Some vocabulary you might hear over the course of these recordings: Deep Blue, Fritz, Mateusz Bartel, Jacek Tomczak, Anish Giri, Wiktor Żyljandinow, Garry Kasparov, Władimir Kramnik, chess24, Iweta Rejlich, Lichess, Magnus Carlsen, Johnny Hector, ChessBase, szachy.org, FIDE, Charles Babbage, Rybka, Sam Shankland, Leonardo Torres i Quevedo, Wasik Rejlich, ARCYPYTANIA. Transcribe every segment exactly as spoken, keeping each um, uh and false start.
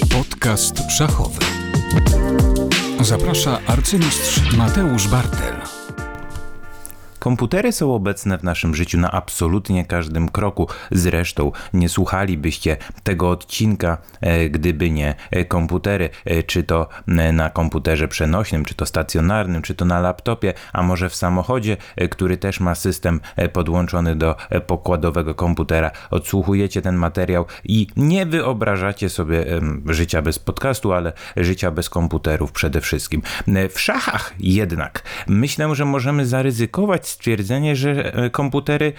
Podcast szachowy. Zaprasza arcymistrz Mateusz Bartel. Komputery są obecne w naszym życiu na absolutnie każdym kroku. Zresztą nie słuchalibyście tego odcinka, gdyby nie komputery. Czy to na komputerze przenośnym, czy to stacjonarnym, czy to na laptopie, a może w samochodzie, który też ma system podłączony do pokładowego komputera. Odsłuchujecie ten materiał i nie wyobrażacie sobie życia bez podcastu, ale życia bez komputerów przede wszystkim. W szachach jednak myślę, że możemy zaryzykować stwierdzenie, że komputery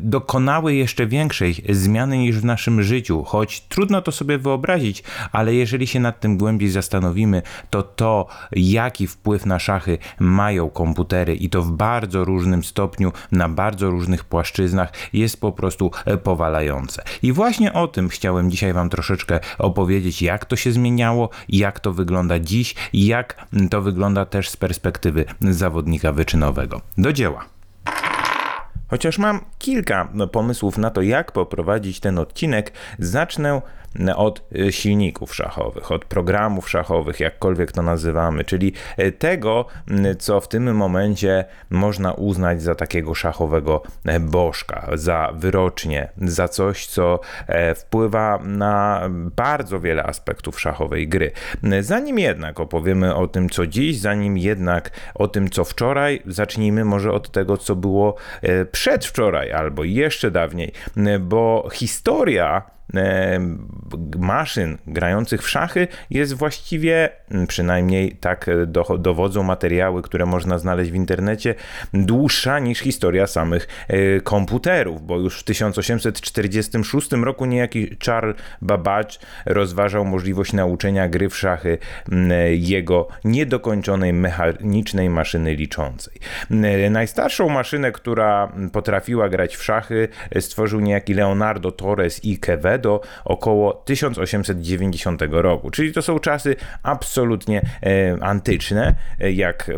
dokonały jeszcze większej zmiany niż w naszym życiu, choć trudno to sobie wyobrazić, ale jeżeli się nad tym głębiej zastanowimy, to to, jaki wpływ na szachy mają komputery i to w bardzo różnym stopniu, na bardzo różnych płaszczyznach, jest po prostu powalające. I właśnie o tym chciałem dzisiaj Wam troszeczkę opowiedzieć, jak to się zmieniało, jak to wygląda dziś, jak to wygląda też z perspektywy zawodnika wyczynowego. Do dzieła. Chociaż mam kilka pomysłów na to, jak poprowadzić ten odcinek, zacznę od silników szachowych, od programów szachowych, jakkolwiek to nazywamy, czyli tego, co w tym momencie można uznać za takiego szachowego bożka, za wyrocznie, za coś, co wpływa na bardzo wiele aspektów szachowej gry. Zanim jednak opowiemy o tym, co dziś, zanim jednak o tym, co wczoraj, zacznijmy może od tego, co było przedwczoraj albo jeszcze dawniej, bo historia maszyn grających w szachy jest właściwie, przynajmniej tak do, dowodzą materiały, które można znaleźć w internecie, dłuższa niż historia samych e, komputerów, bo już w tysiąc osiemset czterdziestym szóstym roku niejaki Charles Babbage rozważał możliwość nauczenia gry w szachy e, jego niedokończonej mechanicznej maszyny liczącej. E, najstarszą maszynę, która potrafiła grać w szachy, stworzył niejaki Leonardo Torres i Quevedo do około tysiąc osiemset dziewięćdziesiątego roku, czyli to są czasy absolutnie e, antyczne, jak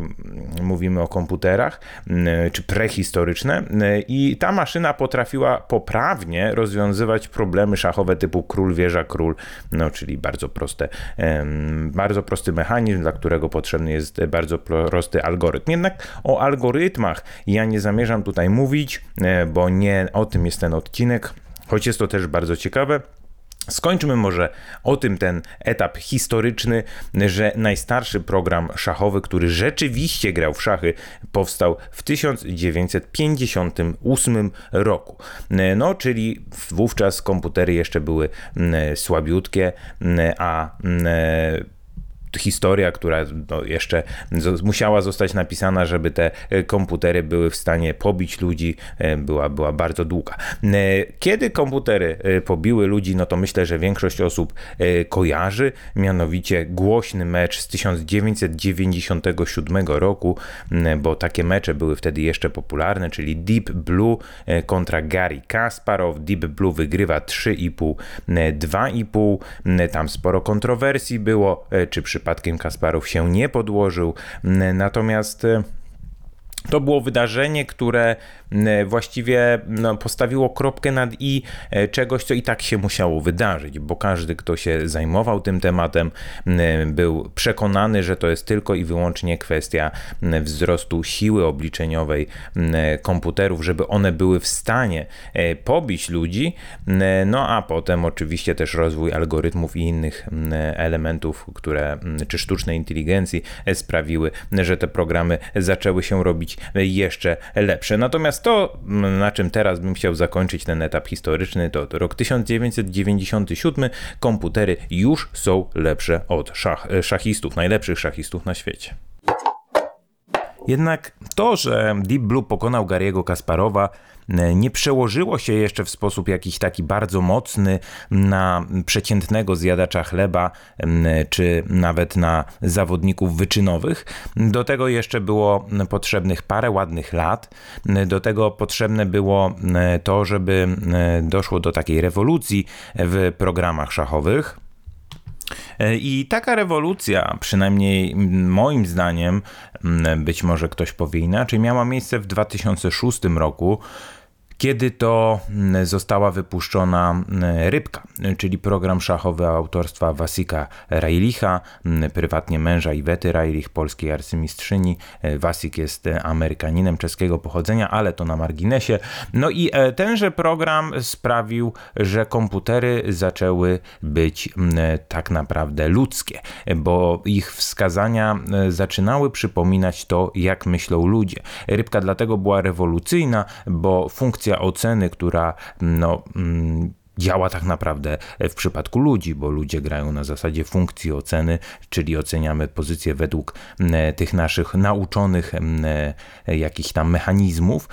mówimy o komputerach, e, czy prehistoryczne, e, i ta maszyna potrafiła poprawnie rozwiązywać problemy szachowe typu król, wieża, król, no czyli bardzo proste, e, bardzo prosty mechanizm, dla którego potrzebny jest bardzo prosty algorytm. Jednak o algorytmach ja nie zamierzam tutaj mówić, e, bo nie o tym jest ten odcinek. Choć jest to też bardzo ciekawe. Skończmy może o tym ten etap historyczny, że najstarszy program szachowy, który rzeczywiście grał w szachy, powstał w tysiąc dziewięćset pięćdziesiątym ósmym roku. No, czyli wówczas komputery jeszcze były słabiutkie, a historia, która no, jeszcze musiała zostać napisana, żeby te komputery były w stanie pobić ludzi, była, była bardzo długa. Kiedy komputery pobiły ludzi, no to myślę, że większość osób kojarzy, mianowicie głośny mecz z tysiąc dziewięćset dziewięćdziesiątego siódmego roku, bo takie mecze były wtedy jeszcze popularne, czyli Deep Blue kontra Garry Kasparov. Deep Blue wygrywa trzy i pół, dwa i pół. Tam sporo kontrowersji było, czy przy Przypadkiem Kasparow się nie podłożył, natomiast to było wydarzenie, które właściwie no, postawiło kropkę nad i czegoś, co i tak się musiało wydarzyć, bo każdy, kto się zajmował tym tematem, był przekonany, że to jest tylko i wyłącznie kwestia wzrostu siły obliczeniowej komputerów, żeby one były w stanie pobić ludzi, no a potem oczywiście też rozwój algorytmów i innych elementów, które, czy sztucznej inteligencji, sprawiły, że te programy zaczęły się robić jeszcze lepsze. Natomiast to, na czym teraz bym chciał zakończyć ten etap historyczny, to, to rok tysiąc dziewięćset dziewięćdziesiąty siódmy. Komputery już są lepsze od szach, szachistów, najlepszych szachistów na świecie. Jednak to, że Deep Blue pokonał Garry'ego Kasparowa, nie przełożyło się jeszcze w sposób jakiś taki bardzo mocny na przeciętnego zjadacza chleba, czy nawet na zawodników wyczynowych. Do tego jeszcze było potrzebnych parę ładnych lat. Do tego potrzebne było to, żeby doszło do takiej rewolucji w programach szachowych. I taka rewolucja, przynajmniej moim zdaniem, być może ktoś powie inaczej, miała miejsce w dwa tysiące szóstym roku, kiedy to została wypuszczona Rybka, czyli program szachowy autorstwa Wasika Rejlicha, prywatnie męża Iwety Rejlich, polskiej arcymistrzyni. Wasik jest Amerykaninem czeskiego pochodzenia, ale to na marginesie. No i tenże program sprawił, że komputery zaczęły być tak naprawdę ludzkie, bo ich wskazania zaczynały przypominać to, jak myślą ludzie. Rybka dlatego była rewolucyjna, bo funkcja oceny, która no... Mm, działa tak naprawdę w przypadku ludzi, bo ludzie grają na zasadzie funkcji oceny, czyli oceniamy pozycję według tych naszych nauczonych jakichś tam mechanizmów,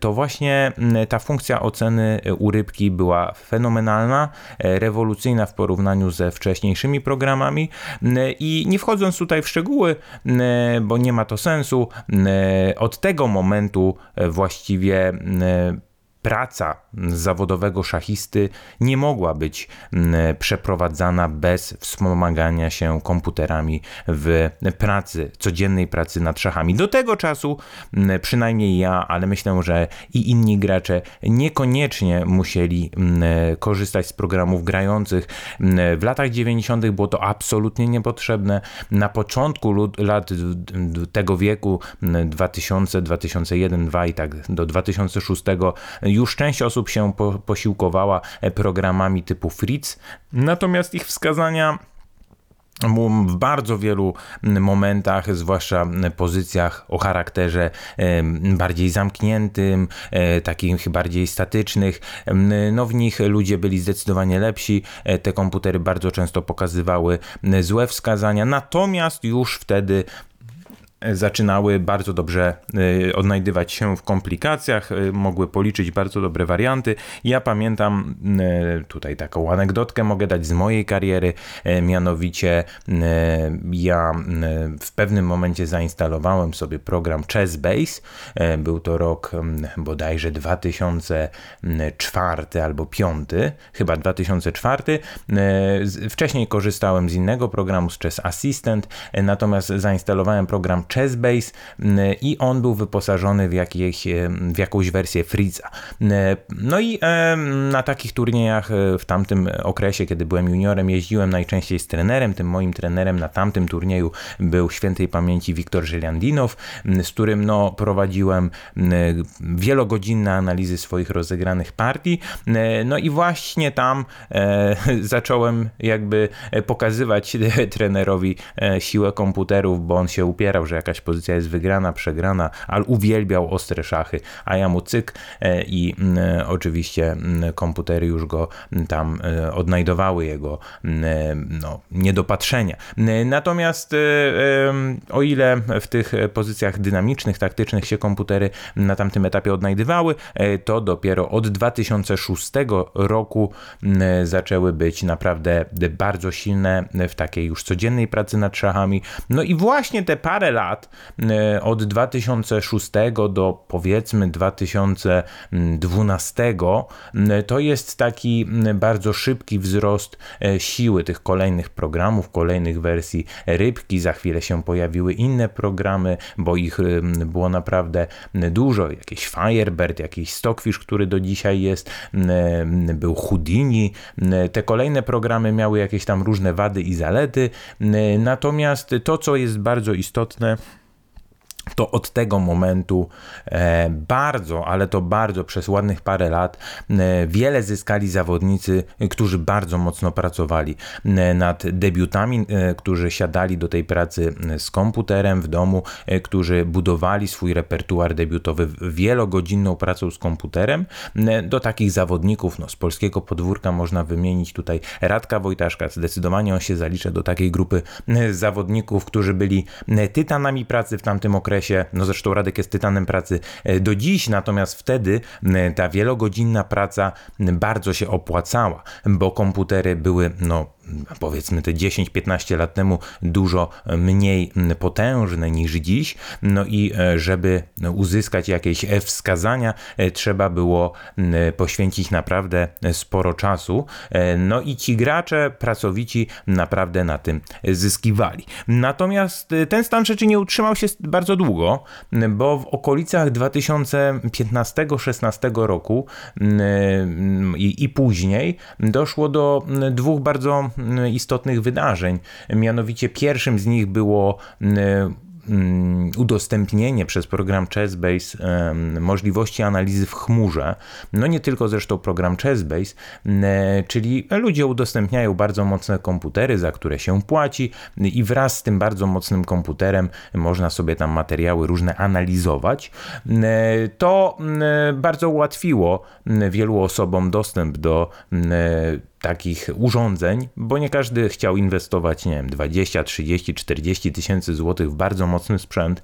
to właśnie ta funkcja oceny u Rybki była fenomenalna, rewolucyjna w porównaniu ze wcześniejszymi programami i nie wchodząc tutaj w szczegóły, bo nie ma to sensu, od tego momentu właściwie praca zawodowego szachisty nie mogła być przeprowadzana bez wspomagania się komputerami w pracy, codziennej pracy nad szachami. Do tego czasu przynajmniej ja, ale myślę, że i inni gracze niekoniecznie musieli korzystać z programów grających. W latach dziewięćdziesiątych było to absolutnie niepotrzebne. Na początku lat tego wieku, dwa tysiące, dwa tysiące jeden, dwa tysiące dwa i tak do dwa tysiące szóstego, już część osób się po, posiłkowała programami typu Fritz, natomiast ich wskazania w bardzo wielu momentach, zwłaszcza pozycjach o charakterze bardziej zamkniętym, takich bardziej statycznych, no w nich ludzie byli zdecydowanie lepsi, te komputery bardzo często pokazywały złe wskazania, natomiast już wtedy zaczynały bardzo dobrze odnajdywać się w komplikacjach, mogły policzyć bardzo dobre warianty. Ja pamiętam, tutaj taką anegdotkę mogę dać z mojej kariery, mianowicie ja w pewnym momencie zainstalowałem sobie program ChessBase, był to rok bodajże dwa tysiące czwarty albo dwa tysiące piąty, chyba dwa tysiące czwarty. Wcześniej korzystałem z innego programu, z Chess Assistant, natomiast zainstalowałem program ChessBase i on był wyposażony w, jakieś, w jakąś wersję Fritza. No i na takich turniejach w tamtym okresie, kiedy byłem juniorem, jeździłem najczęściej z trenerem. Tym moim trenerem na tamtym turnieju był świętej pamięci Wiktor Żyljandinow, z którym no, prowadziłem wielogodzinne analizy swoich rozegranych partii. No i właśnie tam zacząłem jakby pokazywać trenerowi siłę komputerów, bo on się upierał, że jakaś pozycja jest wygrana, przegrana, ale uwielbiał ostre szachy, a ja mu cyk i oczywiście komputery już go tam odnajdowały, jego no, niedopatrzenia. Natomiast o ile w tych pozycjach dynamicznych, taktycznych się komputery na tamtym etapie odnajdywały, to dopiero od dwa tysiące szóstego roku zaczęły być naprawdę bardzo silne w takiej już codziennej pracy nad szachami. No i właśnie te parę lat od dwa tysiące szóstego do powiedzmy dwa tysiące dwunastego to jest taki bardzo szybki wzrost siły tych kolejnych programów, kolejnych wersji Rybki. Za chwilę się pojawiły inne programy, bo ich było naprawdę dużo. Jakiś Firebird, jakiś Stockfish, który do dzisiaj jest, był Houdini. Te kolejne programy miały jakieś tam różne wady i zalety. Natomiast to, co jest bardzo istotne, to od tego momentu bardzo, ale to bardzo przez ładnych parę lat wiele zyskali zawodnicy, którzy bardzo mocno pracowali nad debiutami, którzy siadali do tej pracy z komputerem w domu, którzy budowali swój repertuar debiutowy wielogodzinną pracą z komputerem. Do takich zawodników no, z polskiego podwórka można wymienić tutaj Radka Wojtaszka. Zdecydowanie on się zalicza do takiej grupy zawodników, którzy byli tytanami pracy w tamtym okresie. No zresztą Radek jest tytanem pracy do dziś, natomiast wtedy ta wielogodzinna praca bardzo się opłacała, bo komputery były no powiedzmy te dziesięć piętnaście lat temu dużo mniej potężne niż dziś. No i żeby uzyskać jakieś wskazania, trzeba było poświęcić naprawdę sporo czasu. No i ci gracze pracowici naprawdę na tym zyskiwali. Natomiast ten stan rzeczy nie utrzymał się bardzo długo, bo w okolicach dwa tysiące piętnastego szesnastego roku i, i później doszło do dwóch bardzo istotnych wydarzeń. Mianowicie pierwszym z nich było udostępnienie przez program ChessBase możliwości analizy w chmurze. No nie tylko zresztą program ChessBase, czyli ludzie udostępniają bardzo mocne komputery, za które się płaci i wraz z tym bardzo mocnym komputerem można sobie tam materiały różne analizować. To bardzo ułatwiło wielu osobom dostęp do takich urządzeń, bo nie każdy chciał inwestować, nie wiem, dwadzieścia, trzydzieści, czterdzieści tysięcy złotych w bardzo mocny sprzęt,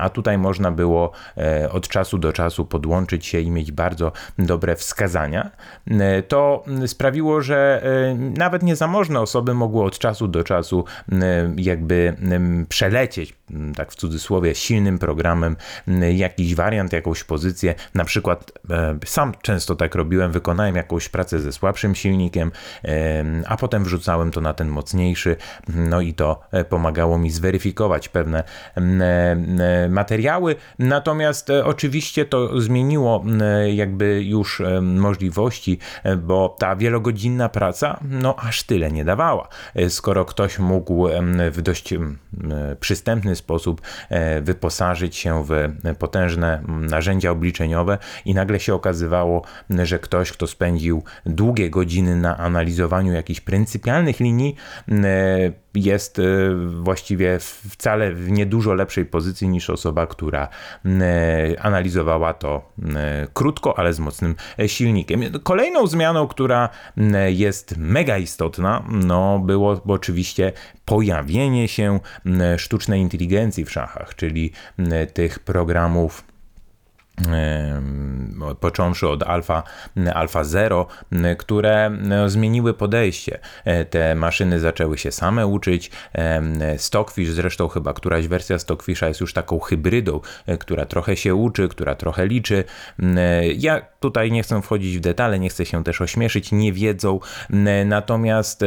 a tutaj można było od czasu do czasu podłączyć się i mieć bardzo dobre wskazania. To sprawiło, że nawet niezamożne osoby mogły od czasu do czasu jakby przelecieć, tak w cudzysłowie, silnym programem jakiś wariant, jakąś pozycję. Na przykład sam często tak robiłem, wykonałem jakąś pracę ze słabszym silnikiem, a potem wrzucałem to na ten mocniejszy, no i to pomagało mi zweryfikować pewne materiały. Natomiast oczywiście to zmieniło jakby już możliwości, bo ta wielogodzinna praca no aż tyle nie dawała. Skoro ktoś mógł w dość przystępny sposób wyposażyć się w potężne narzędzia obliczeniowe i nagle się okazywało, że ktoś, kto spędził długie godziny na analizowaniu jakichś pryncypialnych linii, jest właściwie wcale w niedużo lepszej pozycji niż osoba, która analizowała to krótko, ale z mocnym silnikiem. Kolejną zmianą, która jest mega istotna, no było oczywiście pojawienie się sztucznej inteligencji w szachach, czyli tych programów, począwszy od Alpha, AlphaZero, które zmieniły podejście. Te maszyny zaczęły się same uczyć. Stockfish, zresztą chyba któraś wersja Stockfisha jest już taką hybrydą, która trochę się uczy, która trochę liczy. Ja tutaj nie chcę wchodzić w detale, nie chcę się też ośmieszyć, nie wiedzą. Natomiast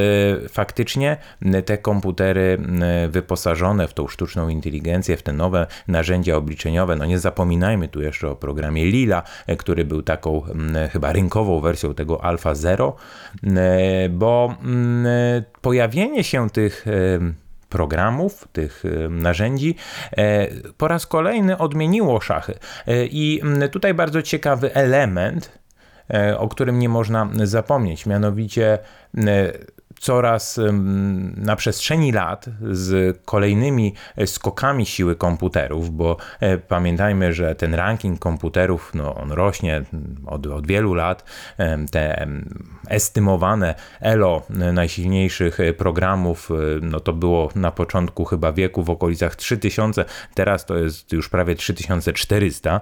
faktycznie te komputery wyposażone w tą sztuczną inteligencję, w te nowe narzędzia obliczeniowe, no nie zapominajmy tu jeszcze o programie Lila, który był taką chyba rynkową wersją tego AlphaZero, bo pojawienie się tych programów, tych narzędzi po raz kolejny odmieniło szachy. I tutaj bardzo ciekawy element, o którym nie można zapomnieć, mianowicie coraz na przestrzeni lat z kolejnymi skokami siły komputerów, bo pamiętajmy, że ten ranking komputerów, no on rośnie od, od wielu lat. Te estymowane elo najsilniejszych programów, no to było na początku chyba wieku w okolicach trzy tysiące, teraz to jest już prawie trzy tysiące czterysta.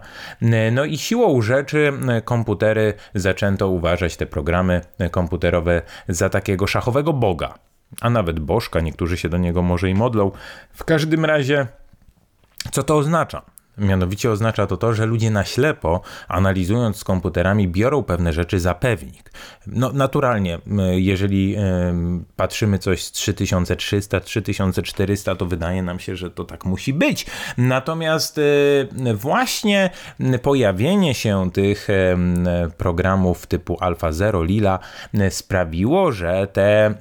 No i siłą rzeczy komputery zaczęto uważać te programy komputerowe za takiego szachowego boga, a nawet bożka, niektórzy się do niego może i modlą. W każdym razie, co to oznacza? Mianowicie oznacza to to, że ludzie na ślepo, analizując z komputerami, biorą pewne rzeczy za pewnik. No naturalnie, jeżeli patrzymy coś z trzy tysiące trzysta, trzy tysiące czterysta, to wydaje nam się, że to tak musi być. Natomiast właśnie pojawienie się tych programów typu AlphaZero, Lila sprawiło, że te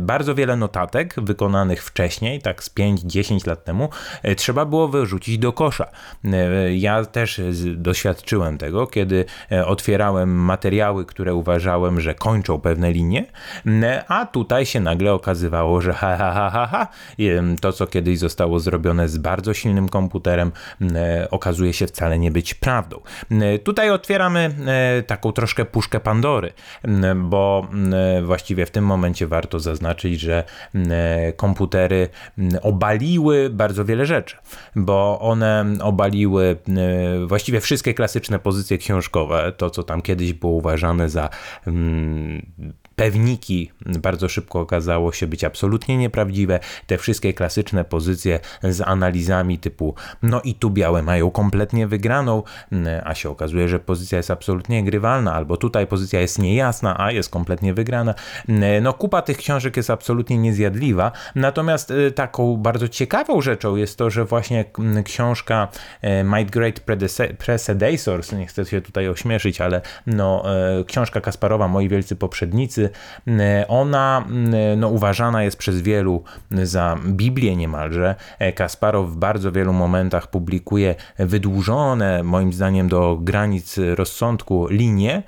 bardzo wiele notatek wykonanych wcześniej, tak z pięć dziesięć lat temu, trzeba było wyrzucić do kosza. Ja też doświadczyłem tego, kiedy otwierałem materiały, które uważałem, że kończą pewne linie, a tutaj się nagle okazywało, że ha, ha, ha, ha, ha, to co kiedyś zostało zrobione z bardzo silnym komputerem, okazuje się wcale nie być prawdą. Tutaj otwieramy taką troszkę puszkę Pandory, bo właściwie w tym momencie warto zaznaczyć, że komputery obaliły bardzo wiele rzeczy, bo one obaliły właściwie wszystkie klasyczne pozycje książkowe, to co tam kiedyś było uważane za Pewniki bardzo szybko okazało się być absolutnie nieprawdziwe. Te wszystkie klasyczne pozycje z analizami typu no i tu białe mają kompletnie wygraną, a się okazuje, że pozycja jest absolutnie grywalna, albo tutaj pozycja jest niejasna, a jest kompletnie wygrana. No kupa tych książek jest absolutnie niezjadliwa. Natomiast taką bardzo ciekawą rzeczą jest to, że właśnie książka My Great Predecessors, nie chcę się tutaj ośmieszyć, ale no, książka Kasparowa, Moi Wielcy Poprzednicy, ona no, uważana jest przez wielu za Biblię niemalże. Kasparow w bardzo wielu momentach publikuje wydłużone, moim zdaniem do granic rozsądku, linie.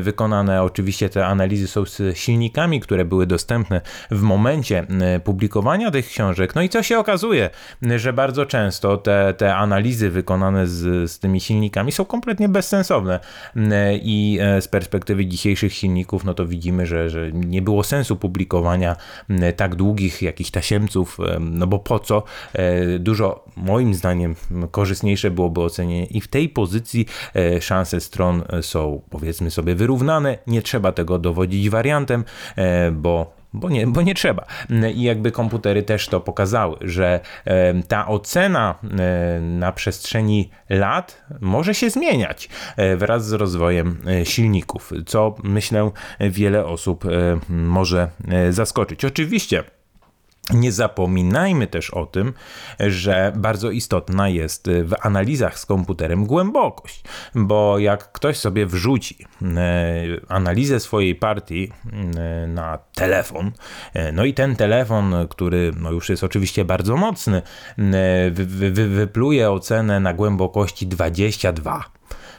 Wykonane oczywiście te analizy są z silnikami, które były dostępne w momencie publikowania tych książek. No i co się okazuje, że bardzo często te, te analizy wykonane z, z tymi silnikami są kompletnie bezsensowne i z perspektywy dzisiejszych silników no to widzimy, że, że nie było sensu publikowania tak długich jakichś tasiemców, no bo po co? Dużo moim zdaniem korzystniejsze byłoby ocenienie i w tej pozycji szanse stron są powiedzmy sobie wyrównane, nie trzeba tego dowodzić wariantem, bo Bo nie, bo nie trzeba. I jakby komputery też to pokazały, że ta ocena na przestrzeni lat może się zmieniać wraz z rozwojem silników, co myślę wiele osób może zaskoczyć. Oczywiście nie zapominajmy też o tym, że bardzo istotna jest w analizach z komputerem głębokość, bo jak ktoś sobie wrzuci analizę swojej partii na telefon, no i ten telefon, który no już jest oczywiście bardzo mocny, wy- wy- wypluje ocenę na głębokości dwadzieścia dwa,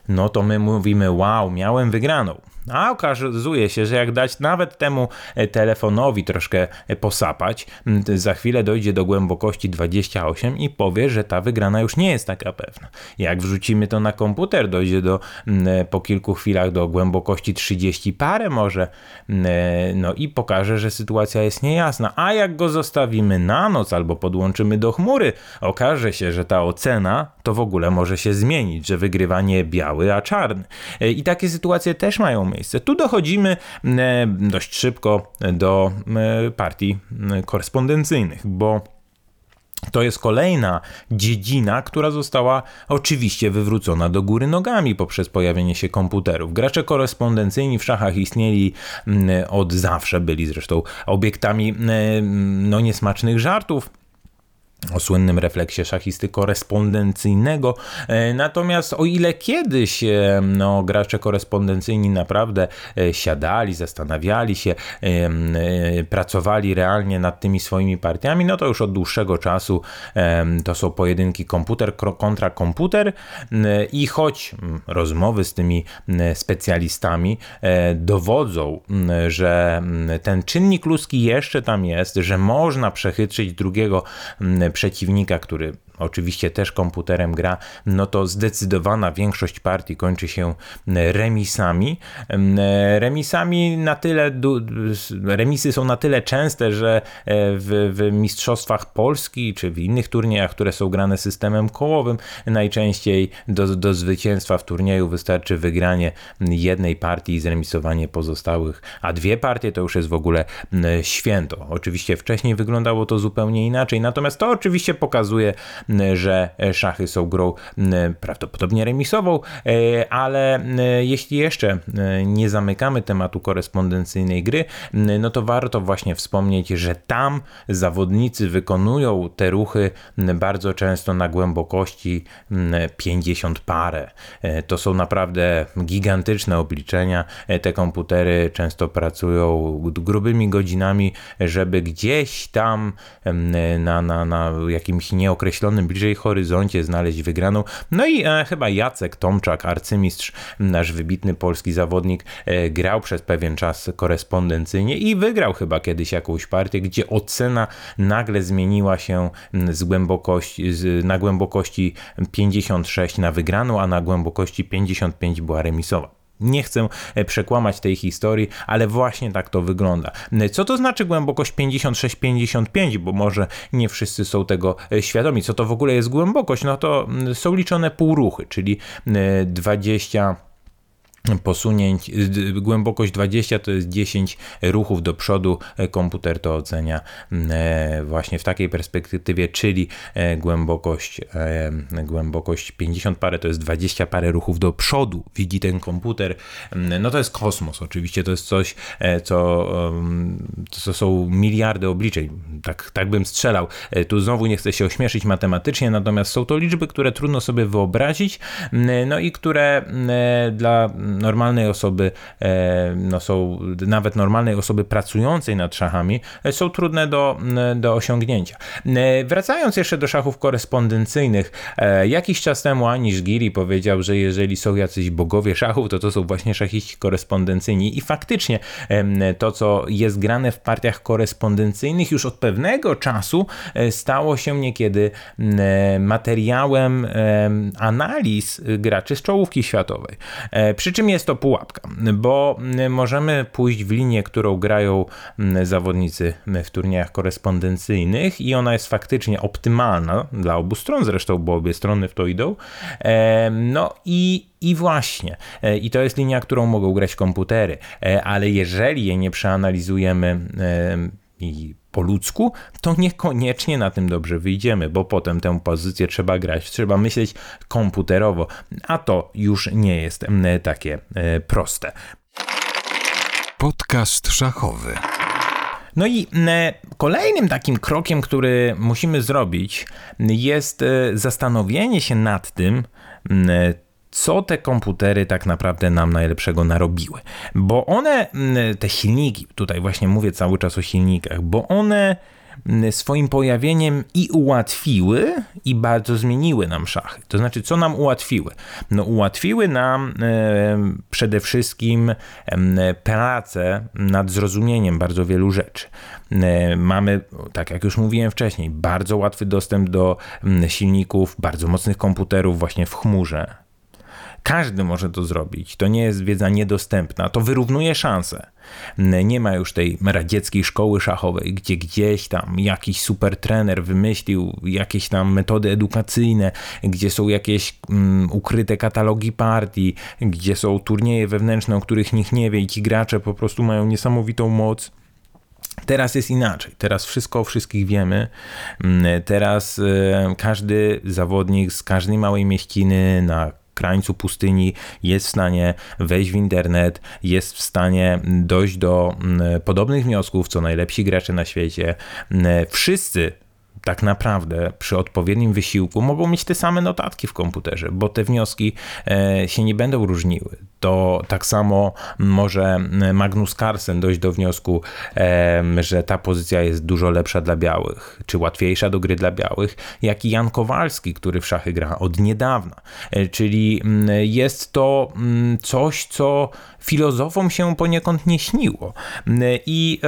no to my mówimy, wow, miałem wygraną. A okazuje się, że jak dać nawet temu telefonowi troszkę posapać, za chwilę dojdzie do głębokości dwadzieścia osiem i powie, że ta wygrana już nie jest taka pewna. Jak wrzucimy to na komputer, dojdzie do, po kilku chwilach do głębokości trzydzieści parę może, no i pokaże, że sytuacja jest niejasna. A jak go zostawimy na noc albo podłączymy do chmury, okaże się, że ta ocena to w ogóle może się zmienić, że wygrywa nie biały, a czarny. I takie sytuacje też mają miejsce. Tu dochodzimy dość szybko do partii korespondencyjnych, bo to jest kolejna dziedzina, która została oczywiście wywrócona do góry nogami poprzez pojawienie się komputerów. Gracze korespondencyjni w szachach istnieli od zawsze, byli zresztą obiektami no, niesmacznych żartów o słynnym refleksie szachisty korespondencyjnego. Natomiast o ile kiedyś no, gracze korespondencyjni naprawdę siadali, zastanawiali się, pracowali realnie nad tymi swoimi partiami, no to już od dłuższego czasu to są pojedynki komputer kontra komputer i choć rozmowy z tymi specjalistami dowodzą, że ten czynnik ludzki jeszcze tam jest, że można przechytrzyć drugiego przeciwnika, który oczywiście też komputerem gra, no to zdecydowana większość partii kończy się remisami. Remisami na tyle, remisy są na tyle częste, że w, w mistrzostwach Polski czy w innych turniejach, które są grane systemem kołowym, najczęściej do, do zwycięstwa w turnieju wystarczy wygranie jednej partii i zremisowanie pozostałych, a dwie partie to już jest w ogóle święto. Oczywiście wcześniej wyglądało to zupełnie inaczej, natomiast to oczywiście pokazuje, że szachy są grą prawdopodobnie remisową, ale jeśli jeszcze nie zamykamy tematu korespondencyjnej gry, no to warto właśnie wspomnieć, że tam zawodnicy wykonują te ruchy bardzo często na głębokości pięćdziesiąt parę. To są naprawdę gigantyczne obliczenia. Te komputery często pracują grubymi godzinami, żeby gdzieś tam na, na, na jakimś nieokreślonym bliżej horyzoncie znaleźć wygraną. No i e, chyba Jacek Tomczak, arcymistrz, nasz wybitny polski zawodnik, e, grał przez pewien czas korespondencyjnie i wygrał chyba kiedyś jakąś partię, gdzie ocena nagle zmieniła się z głębokości, z, na głębokości pięćdziesiąt sześć na wygraną, a na głębokości pięćdziesiąt pięć była remisowa. Nie chcę przekłamać tej historii, ale właśnie tak to wygląda. Co to znaczy głębokość pięćdziesiąt sześć pięćdziesiąt pięć, bo może nie wszyscy są tego świadomi. Co to w ogóle jest głębokość? No to są liczone półruchy, czyli dwadzieścia posunięć, głębokość dwadzieścia to jest dziesięć ruchów do przodu, komputer to ocenia właśnie w takiej perspektywie, czyli głębokość, głębokość pięćdziesiąt parę to jest dwadzieścia parę ruchów do przodu, widzi ten komputer, no to jest kosmos oczywiście, to jest coś, co, co są miliardy obliczeń, tak, tak bym strzelał, tu znowu nie chcę się ośmieszyć matematycznie, natomiast są to liczby, które trudno sobie wyobrazić, no i które dla normalnej osoby, no są, nawet normalnej osoby pracującej nad szachami, są trudne do, do osiągnięcia. Wracając jeszcze do szachów korespondencyjnych, jakiś czas temu Anish Giri powiedział, że jeżeli są jacyś bogowie szachów, to to są właśnie szachiści korespondencyjni i faktycznie to, co jest grane w partiach korespondencyjnych już od pewnego czasu stało się niekiedy materiałem analiz graczy z czołówki światowej. Przy czym jest to pułapka, bo możemy pójść w linię, którą grają zawodnicy w turniejach korespondencyjnych i ona jest faktycznie optymalna dla obu stron zresztą, bo obie strony w to idą. No i I właśnie, i to jest linia, którą mogą grać komputery, ale jeżeli jej nie przeanalizujemy i po ludzku, to niekoniecznie na tym dobrze wyjdziemy, bo potem tę pozycję trzeba grać, trzeba myśleć komputerowo, a to już nie jest takie proste. Podcast szachowy. No i kolejnym takim krokiem, który musimy zrobić, jest zastanowienie się nad tym, co te komputery tak naprawdę nam najlepszego narobiły. Bo one, te silniki, tutaj właśnie mówię cały czas o silnikach, bo one swoim pojawieniem i ułatwiły, i bardzo zmieniły nam szachy. To znaczy, co nam ułatwiły? No ułatwiły nam e, przede wszystkim e, pracę nad zrozumieniem bardzo wielu rzeczy. E, mamy, tak jak już mówiłem wcześniej, bardzo łatwy dostęp do m, silników, bardzo mocnych komputerów właśnie w chmurze. Każdy może to zrobić, to nie jest wiedza niedostępna, to wyrównuje szanse. Nie ma już tej radzieckiej szkoły szachowej, gdzie gdzieś tam jakiś super trener wymyślił jakieś tam metody edukacyjne, gdzie są jakieś mm, ukryte katalogi partii, gdzie są turnieje wewnętrzne, o których nikt nie wie i ci gracze po prostu mają niesamowitą moc. Teraz jest inaczej, teraz wszystko o wszystkich wiemy, teraz y, każdy zawodnik z każdej małej mieściny na krańcu pustyni jest w stanie wejść w internet, jest w stanie dojść do podobnych wniosków, co najlepsi gracze na świecie. Wszyscy tak naprawdę przy odpowiednim wysiłku mogą mieć te same notatki w komputerze, bo te wnioski się nie będą różniły. To tak samo może Magnus Carlsen dojść do wniosku, że ta pozycja jest dużo lepsza dla białych, czy łatwiejsza do gry dla białych, jak i Jan Kowalski, który w szachy gra od niedawna. Czyli jest to coś, co filozofom się poniekąd nie śniło. I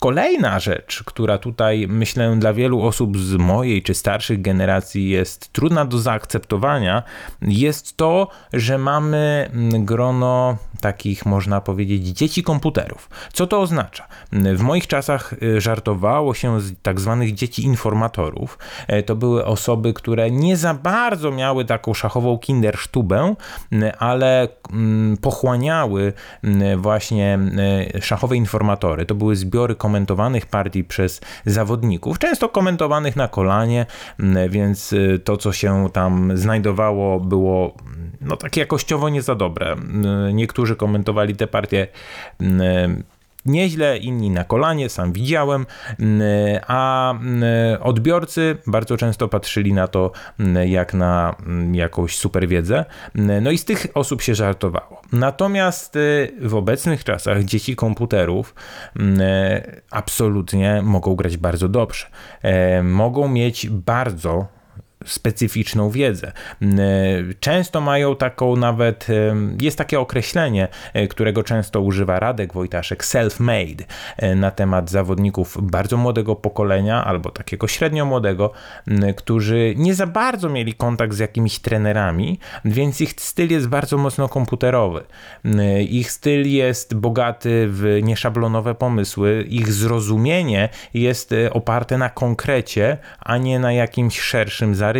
kolejna rzecz, która tutaj myślę dla wielu osób z mojej czy starszych generacji jest trudna do zaakceptowania, jest to, że mamy grono takich, można powiedzieć, dzieci komputerów. Co to oznacza? W moich czasach żartowało się z tak zwanych dzieci informatorów. To były osoby, które nie za bardzo miały taką szachową kindersztubę, ale pochłaniały właśnie szachowe informatory. To były zbiory komentowanych partii przez zawodników, często komentowanych na kolanie, więc to, co się tam znajdowało, było no tak jakościowo nie za dobre. Niektórzy komentowali te partie nieźle, inni na kolanie, sam widziałem, a odbiorcy bardzo często patrzyli na to jak na jakąś super wiedzę. No i z tych osób się żartowało. Natomiast w obecnych czasach dzieci komputerów absolutnie mogą grać bardzo dobrze. Mogą mieć bardzo specyficzną wiedzę. Często mają taką nawet, jest takie określenie, którego często używa Radek Wojtaszek, self-made, na temat zawodników bardzo młodego pokolenia albo takiego średnio młodego, którzy nie za bardzo mieli kontakt z jakimiś trenerami, więc ich styl jest bardzo mocno komputerowy. Ich styl jest bogaty w nieszablonowe pomysły, ich zrozumienie jest oparte na konkrecie, a nie na jakimś szerszym zarysie.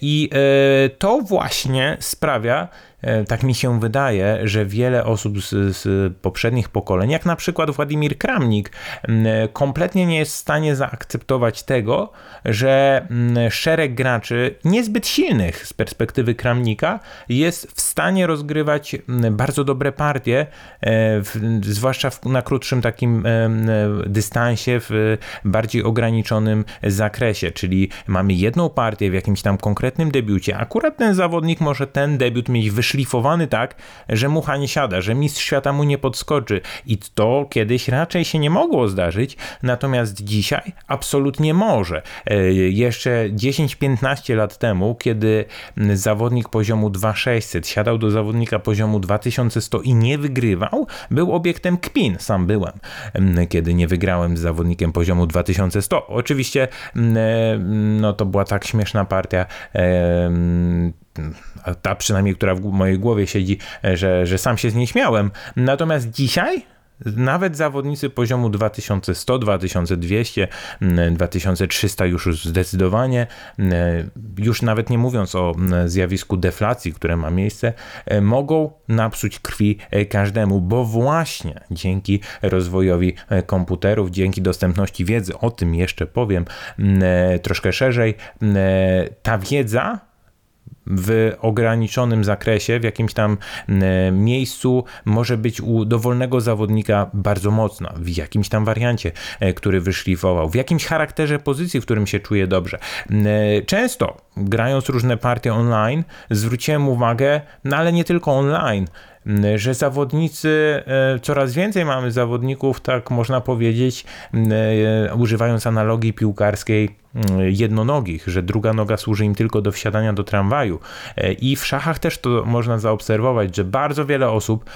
I to właśnie sprawia, tak mi się wydaje, że wiele osób z, z poprzednich pokoleń, jak na przykład Władimir Kramnik, kompletnie nie jest w stanie zaakceptować tego, że szereg graczy niezbyt silnych z perspektywy Kramnika jest w stanie rozgrywać bardzo dobre partie, w, zwłaszcza w, na krótszym takim dystansie, w bardziej ograniczonym zakresie, czyli mamy jedną partię w jakimś tam konkretnym debiucie, akurat ten zawodnik może ten debiut mieć wyszlifowany tak, że mucha nie siada, że mistrz świata mu nie podskoczy i to kiedyś raczej się nie mogło zdarzyć, natomiast dzisiaj absolutnie może. Jeszcze dziesięć piętnaście lat temu, kiedy zawodnik poziomu dwa tysiące sześćset siadał do zawodnika poziomu dwa tysiące sto i nie wygrywał, był obiektem kpin, sam byłem, kiedy nie wygrałem z zawodnikiem poziomu dwa tysiące sto. Oczywiście no to była tak śmieszna partia, ta przynajmniej, która w mojej głowie siedzi, że, że sam się z niej śmiałem. Natomiast dzisiaj nawet zawodnicy poziomu dwa tysiące sto, dwa tysiące dwieście, dwa tysiące trzysta już zdecydowanie, już nawet nie mówiąc o zjawisku deflacji, które ma miejsce, mogą napsuć krwi każdemu, bo właśnie dzięki rozwojowi komputerów, dzięki dostępności wiedzy, o tym jeszcze powiem troszkę szerzej, ta wiedza w ograniczonym zakresie, w jakimś tam miejscu może być u dowolnego zawodnika bardzo mocna, w jakimś tam wariancie, który wyszlifował, w jakimś charakterze pozycji, w którym się czuje dobrze. Często grając różne partie online zwróciłem uwagę, no ale nie tylko online, że zawodnicy, coraz więcej mamy zawodników, tak można powiedzieć, używając analogii piłkarskiej, jednonogich, że druga noga służy im tylko do wsiadania do tramwaju. I w szachach też to można zaobserwować, że bardzo wiele osób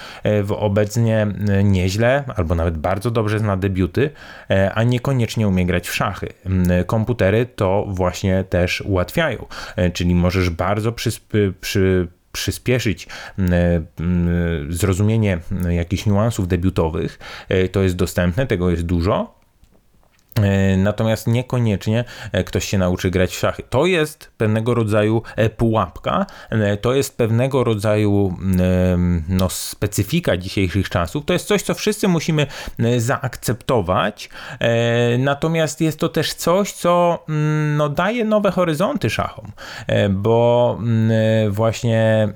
obecnie nieźle albo nawet bardzo dobrze zna debiuty, a niekoniecznie umie grać w szachy. Komputery to właśnie też ułatwiają, czyli możesz bardzo przyspy, przy przyspieszyć zrozumienie jakichś niuansów debiutowych. To jest dostępne, tego jest dużo. Natomiast niekoniecznie ktoś się nauczy grać w szachy. To jest pewnego rodzaju pułapka, to jest pewnego rodzaju no, specyfika dzisiejszych czasów. To jest coś, co wszyscy musimy zaakceptować. Natomiast jest to też coś, co no, daje nowe horyzonty szachom, bo właśnie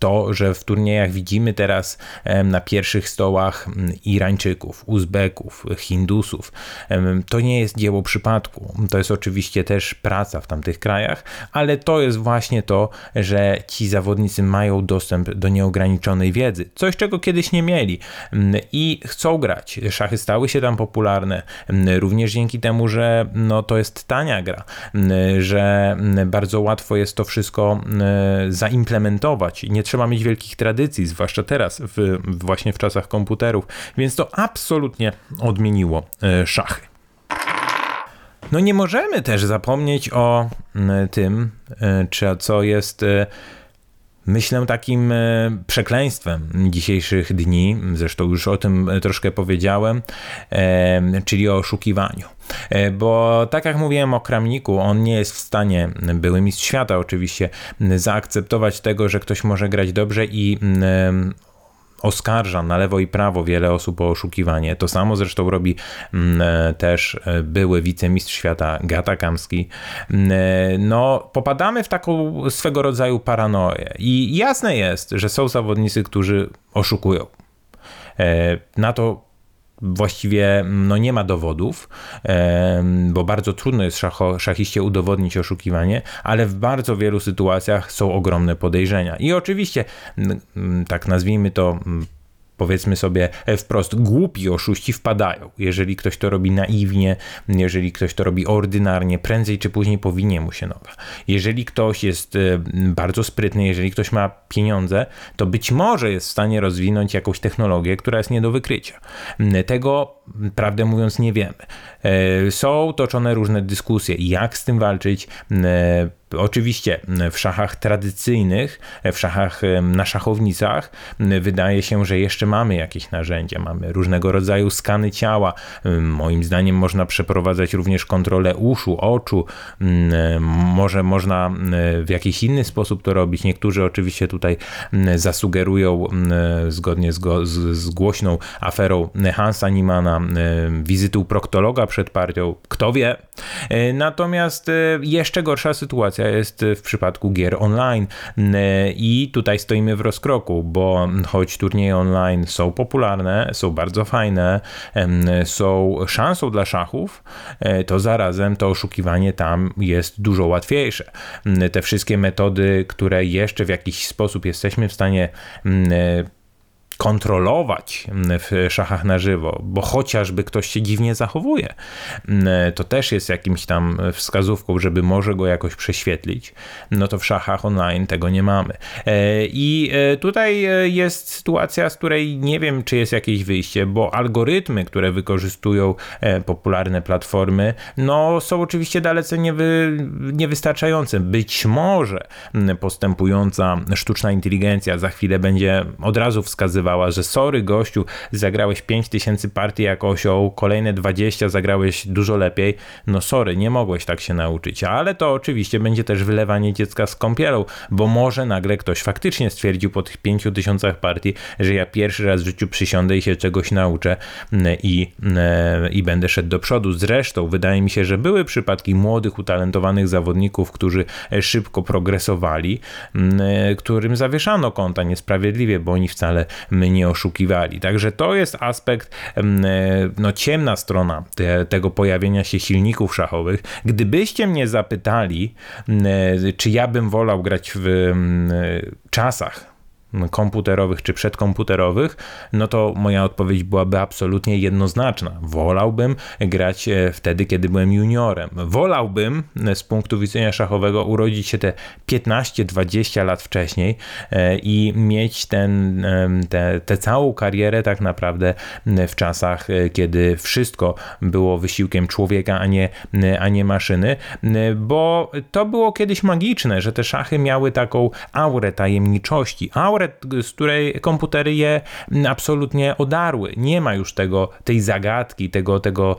to, że w turniejach widzimy teraz na pierwszych stołach Irańczyków, Uzbeków, Hindusów, to nie jest dzieło przypadku. To jest oczywiście też praca w tamtych krajach, ale to jest właśnie to, że ci zawodnicy mają dostęp do nieograniczonej wiedzy. Coś, czego kiedyś nie mieli i chcą grać. Szachy stały się tam popularne, również dzięki temu, że no, to jest tania gra, że bardzo łatwo jest to wszystko zaimplementować. Nie trzeba mieć wielkich tradycji, zwłaszcza teraz, w, właśnie w czasach komputerów, więc to absolutnie odmieniło szachy. No nie możemy też zapomnieć o tym, czy co jest, myślę, takim przekleństwem dzisiejszych dni, zresztą już o tym troszkę powiedziałem, czyli o oszukiwaniu. Bo tak jak mówiłem o Kramniku, on nie jest w stanie, były mistrz świata oczywiście, zaakceptować tego, że ktoś może grać dobrze i oskarża na lewo i prawo wiele osób o oszukiwanie. To samo zresztą robi też były wicemistrz świata Gata Kamski. No, popadamy w taką swego rodzaju paranoję i jasne jest, że są zawodnicy, którzy oszukują. Na to właściwie no, nie ma dowodów, bo bardzo trudno jest szacho, szachiście udowodnić oszukiwanie, ale w bardzo wielu sytuacjach są ogromne podejrzenia. I oczywiście, tak nazwijmy to, powiedzmy sobie wprost, głupi oszuści wpadają. Jeżeli ktoś to robi naiwnie, jeżeli ktoś to robi ordynarnie, prędzej czy później powinie mu się noga. Jeżeli ktoś jest bardzo sprytny, jeżeli ktoś ma pieniądze, to być może jest w stanie rozwinąć jakąś technologię, która jest nie do wykrycia. Tego, prawdę mówiąc, nie wiemy. Są toczone różne dyskusje, jak z tym walczyć. Oczywiście w szachach tradycyjnych, w szachach na szachownicach wydaje się, że jeszcze mamy jakieś narzędzia, mamy różnego rodzaju skany ciała, moim zdaniem można przeprowadzać również kontrolę uszu, oczu, może można w jakiś inny sposób to robić, niektórzy oczywiście tutaj zasugerują zgodnie z, go, z, z głośną aferą Hansa Niemana wizyty u proktologa przed partią, kto wie, natomiast jeszcze gorsza sytuacja jest w przypadku gier online i tutaj stoimy w rozkroku, bo choć turnieje online są popularne, są bardzo fajne, są szansą dla szachów, to zarazem to oszukiwanie tam jest dużo łatwiejsze. Te wszystkie metody, które jeszcze w jakiś sposób jesteśmy w stanie kontrolować w szachach na żywo, bo chociażby ktoś się dziwnie zachowuje, to też jest jakimś tam wskazówką, żeby może go jakoś prześwietlić, no to w szachach online tego nie mamy. I tutaj jest sytuacja, z której nie wiem, czy jest jakieś wyjście, bo algorytmy, które wykorzystują popularne platformy, no są oczywiście dalece niewy, niewystarczające. Być może postępująca sztuczna inteligencja za chwilę będzie od razu wskazywała, że sorry gościu, zagrałeś pięć tysięcy partii jak osioł, kolejne dwadzieścia zagrałeś dużo lepiej, no sorry, nie mogłeś tak się nauczyć, ale to oczywiście będzie też wylewanie dziecka z kąpielą, bo może nagle ktoś faktycznie stwierdził po tych pięciu tysiącach partii, że ja pierwszy raz w życiu przysiądę i się czegoś nauczę i, i będę szedł do przodu. Zresztą wydaje mi się, że były przypadki młodych, utalentowanych zawodników, którzy szybko progresowali, którym zawieszano konta niesprawiedliwie, bo oni wcale nie oszukiwali. Także to jest aspekt, no ciemna strona te, tego pojawienia się silników szachowych. Gdybyście mnie zapytali, czy ja bym wolał grać w czasach komputerowych czy przedkomputerowych, no to moja odpowiedź byłaby absolutnie jednoznaczna. Wolałbym grać wtedy, kiedy byłem juniorem. Wolałbym z punktu widzenia szachowego urodzić się te piętnaście dwadzieścia lat wcześniej i mieć ten, te, te całą karierę tak naprawdę w czasach, kiedy wszystko było wysiłkiem człowieka, a nie, a nie maszyny, bo to było kiedyś magiczne, że te szachy miały taką aurę tajemniczości, aurę, z której komputery je absolutnie odarły. Nie ma już tego, tej zagadki, tego, tego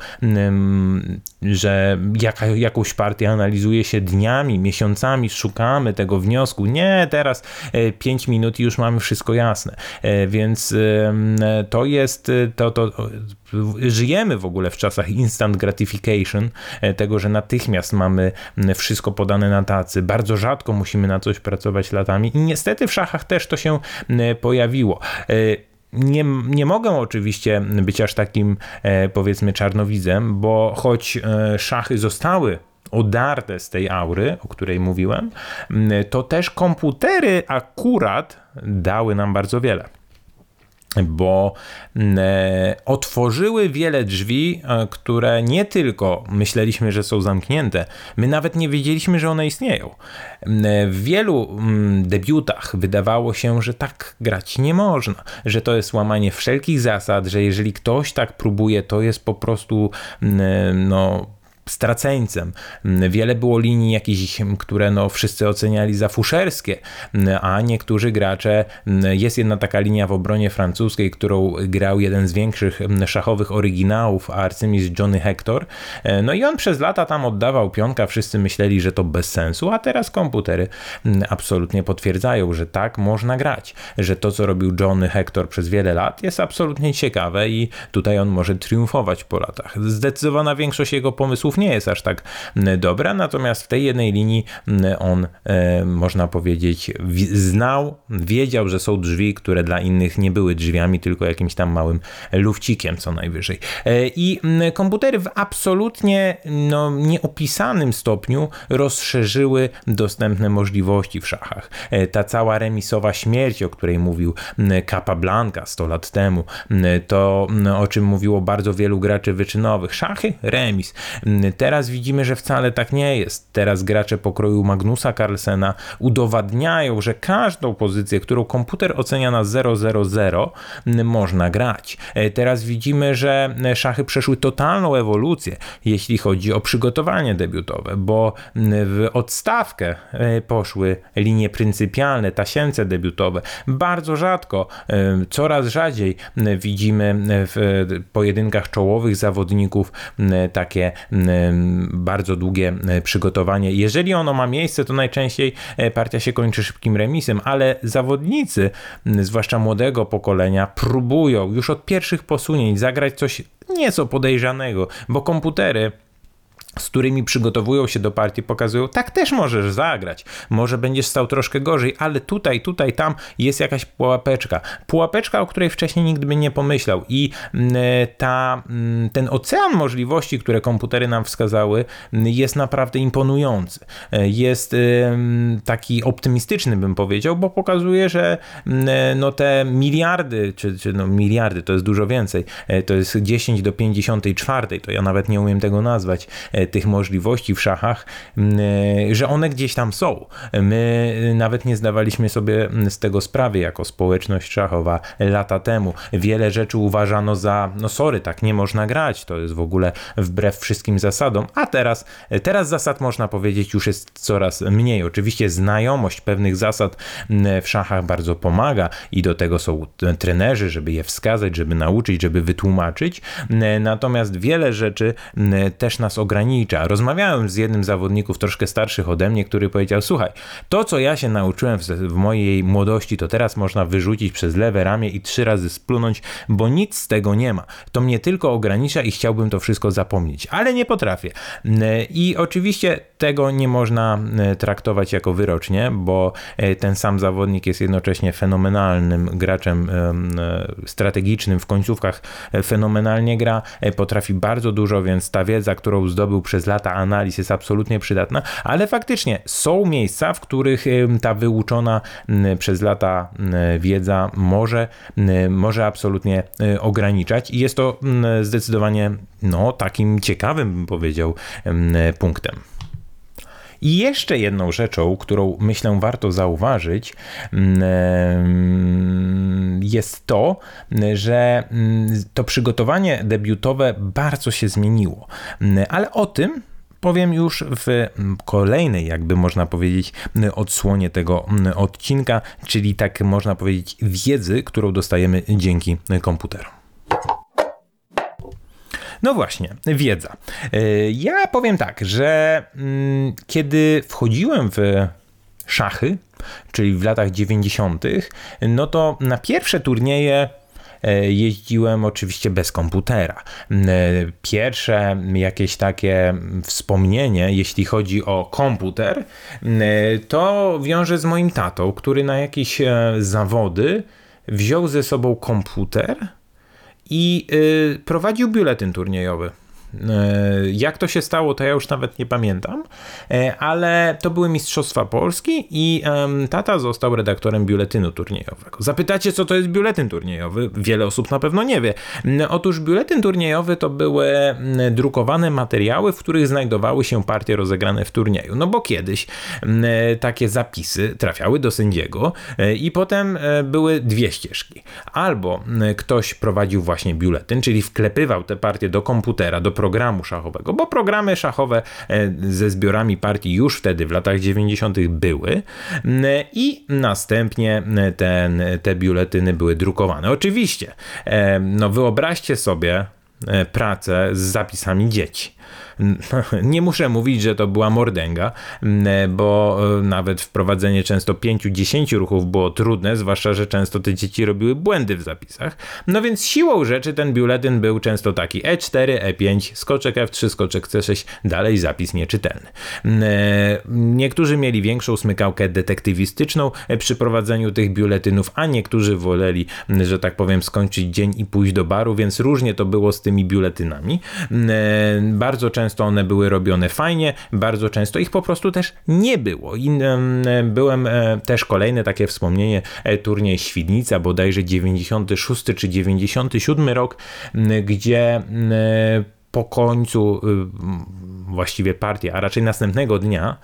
że jaka, jakąś partię analizuje się dniami, miesiącami, szukamy tego wniosku. Nie, teraz pięć minut i już mamy wszystko jasne. Więc to jest to, to żyjemy w ogóle w czasach instant gratification, tego, że natychmiast mamy wszystko podane na tacy. Bardzo rzadko musimy na coś pracować latami i niestety w szachach też to się pojawiło. Nie, nie mogę oczywiście być aż takim, powiedzmy, czarnowidzem, bo choć szachy zostały odarte z tej aury, o której mówiłem, to też komputery akurat dały nam bardzo wiele, bo otworzyły wiele drzwi, które nie tylko myśleliśmy, że są zamknięte, my nawet nie wiedzieliśmy, że one istnieją. W wielu debiutach wydawało się, że tak grać nie można, że to jest łamanie wszelkich zasad, że jeżeli ktoś tak próbuje, to jest po prostu no straceńcem. Wiele było linii jakichś, które no wszyscy oceniali za fuszerskie, a niektórzy gracze, jest jedna taka linia w obronie francuskiej, którą grał jeden z większych szachowych oryginałów, arcymistrz Johnny Hector, no i on przez lata tam oddawał pionka, wszyscy myśleli, że to bez sensu, a teraz komputery absolutnie potwierdzają, że tak można grać, że to, co robił Johnny Hector przez wiele lat, jest absolutnie ciekawe i tutaj on może triumfować po latach. Zdecydowana większość jego pomysłów nie jest aż tak dobra, natomiast w tej jednej linii on, można powiedzieć, znał, wiedział, że są drzwi, które dla innych nie były drzwiami, tylko jakimś tam małym lufcikiem co najwyżej. I komputery w absolutnie no, nieopisanym stopniu rozszerzyły dostępne możliwości w szachach. Ta cała remisowa śmierć, o której mówił Capablanca sto lat temu, to o czym mówiło bardzo wielu graczy wyczynowych. Szachy? Remis. Teraz widzimy, że wcale tak nie jest. Teraz gracze pokroju Magnusa Carlsena udowadniają, że każdą pozycję, którą komputer ocenia na zero zero zero, można grać. Teraz widzimy, że szachy przeszły totalną ewolucję, jeśli chodzi o przygotowanie debiutowe, bo w odstawkę poszły linie pryncypialne, tasiemce debiutowe. Bardzo rzadko, coraz rzadziej widzimy w pojedynkach czołowych zawodników takie bardzo długie przygotowanie. Jeżeli ono ma miejsce, to najczęściej partia się kończy szybkim remisem, ale zawodnicy, zwłaszcza młodego pokolenia, próbują już od pierwszych posunięć zagrać coś nieco podejrzanego, bo komputery, z którymi przygotowują się do partii, pokazują, tak też możesz zagrać, może będziesz stał troszkę gorzej, ale tutaj, tutaj, tam jest jakaś pułapeczka. Pułapeczka, o której wcześniej nikt by nie pomyślał, i ta, ten ocean możliwości, które komputery nam wskazały, jest naprawdę imponujący. Jest taki optymistyczny, bym powiedział, bo pokazuje, że no te miliardy, czy, czy no miliardy, to jest dużo więcej, to jest dziesięć do pięćdziesiątej czwartej, to ja nawet nie umiem tego nazwać, tych możliwości w szachach, że one gdzieś tam są. My nawet nie zdawaliśmy sobie z tego sprawy jako społeczność szachowa lata temu. Wiele rzeczy uważano za, no sorry, tak nie można grać, to jest w ogóle wbrew wszystkim zasadom, a teraz, teraz zasad, można powiedzieć, już jest coraz mniej. Oczywiście znajomość pewnych zasad w szachach bardzo pomaga i do tego są trenerzy, żeby je wskazać, żeby nauczyć, żeby wytłumaczyć. Natomiast wiele rzeczy też nas ogranicza. Rozmawiałem z jednym z zawodników troszkę starszych ode mnie, który powiedział, słuchaj, to co ja się nauczyłem w, w mojej młodości, to teraz można wyrzucić przez lewe ramię i trzy razy splunąć, bo nic z tego nie ma. To mnie tylko ogranicza i chciałbym to wszystko zapomnieć, ale nie potrafię. I oczywiście tego nie można traktować jako wyrocznie, bo ten sam zawodnik jest jednocześnie fenomenalnym graczem strategicznym, w końcówkach fenomenalnie gra, potrafi bardzo dużo, więc ta wiedza, którą zdobył był przez lata analiz, jest absolutnie przydatna, ale faktycznie są miejsca, w których ta wyuczona przez lata wiedza może, może absolutnie ograniczać i jest to zdecydowanie no, takim ciekawym, bym powiedział, punktem. I jeszcze jedną rzeczą, którą myślę warto zauważyć, jest to, że to przygotowanie debiutowe bardzo się zmieniło, ale o tym powiem już w kolejnej, jakby można powiedzieć, odsłonie tego odcinka, czyli tak można powiedzieć wiedzy, którą dostajemy dzięki komputerom. No właśnie, wiedza. Ja powiem tak, że kiedy wchodziłem w szachy, czyli w latach dziewięćdziesiątych, no to na pierwsze turnieje jeździłem oczywiście bez komputera. Pierwsze jakieś takie wspomnienie, jeśli chodzi o komputer, to wiąże z moim tatą, który na jakieś zawody wziął ze sobą komputer i y, prowadził biuletyn turniejowy. Jak to się stało, to ja już nawet nie pamiętam, ale to były Mistrzostwa Polski i tata został redaktorem biuletynu turniejowego. Zapytacie, co to jest biuletyn turniejowy? Wiele osób na pewno nie wie. Otóż biuletyn turniejowy to były drukowane materiały, w których znajdowały się partie rozegrane w turnieju. No bo kiedyś takie zapisy trafiały do sędziego i potem były dwie ścieżki. Albo ktoś prowadził właśnie biuletyn, czyli wklepywał te partie do komputera, do programu szachowego, bo programy szachowe ze zbiorami partii już wtedy w latach dziewięćdziesiątych były i następnie ten, te biuletyny były drukowane. Oczywiście, no wyobraźcie sobie pracę z zapisami dzieci. Nie muszę mówić, że to była mordęga, bo nawet wprowadzenie często pięciu do dziesięciu ruchów było trudne, zwłaszcza, że często te dzieci robiły błędy w zapisach. No więc siłą rzeczy ten biuletyn był często taki e cztery, e pięć, skoczek f trzy, skoczek c sześć, dalej zapis nieczytelny. Niektórzy mieli większą smykałkę detektywistyczną przy prowadzeniu tych biuletynów, a niektórzy woleli, że tak powiem, skończyć dzień i pójść do baru, więc różnie to było z tymi biuletynami. Bardzo często one były robione fajnie, bardzo często ich po prostu też nie było. I byłem też kolejne takie wspomnienie, turniej Świdnica, bodajże dziewięćdziesiąty szósty czy dziewięćdziesiąty siódmy rok, gdzie po końcu właściwie partię, a raczej następnego dnia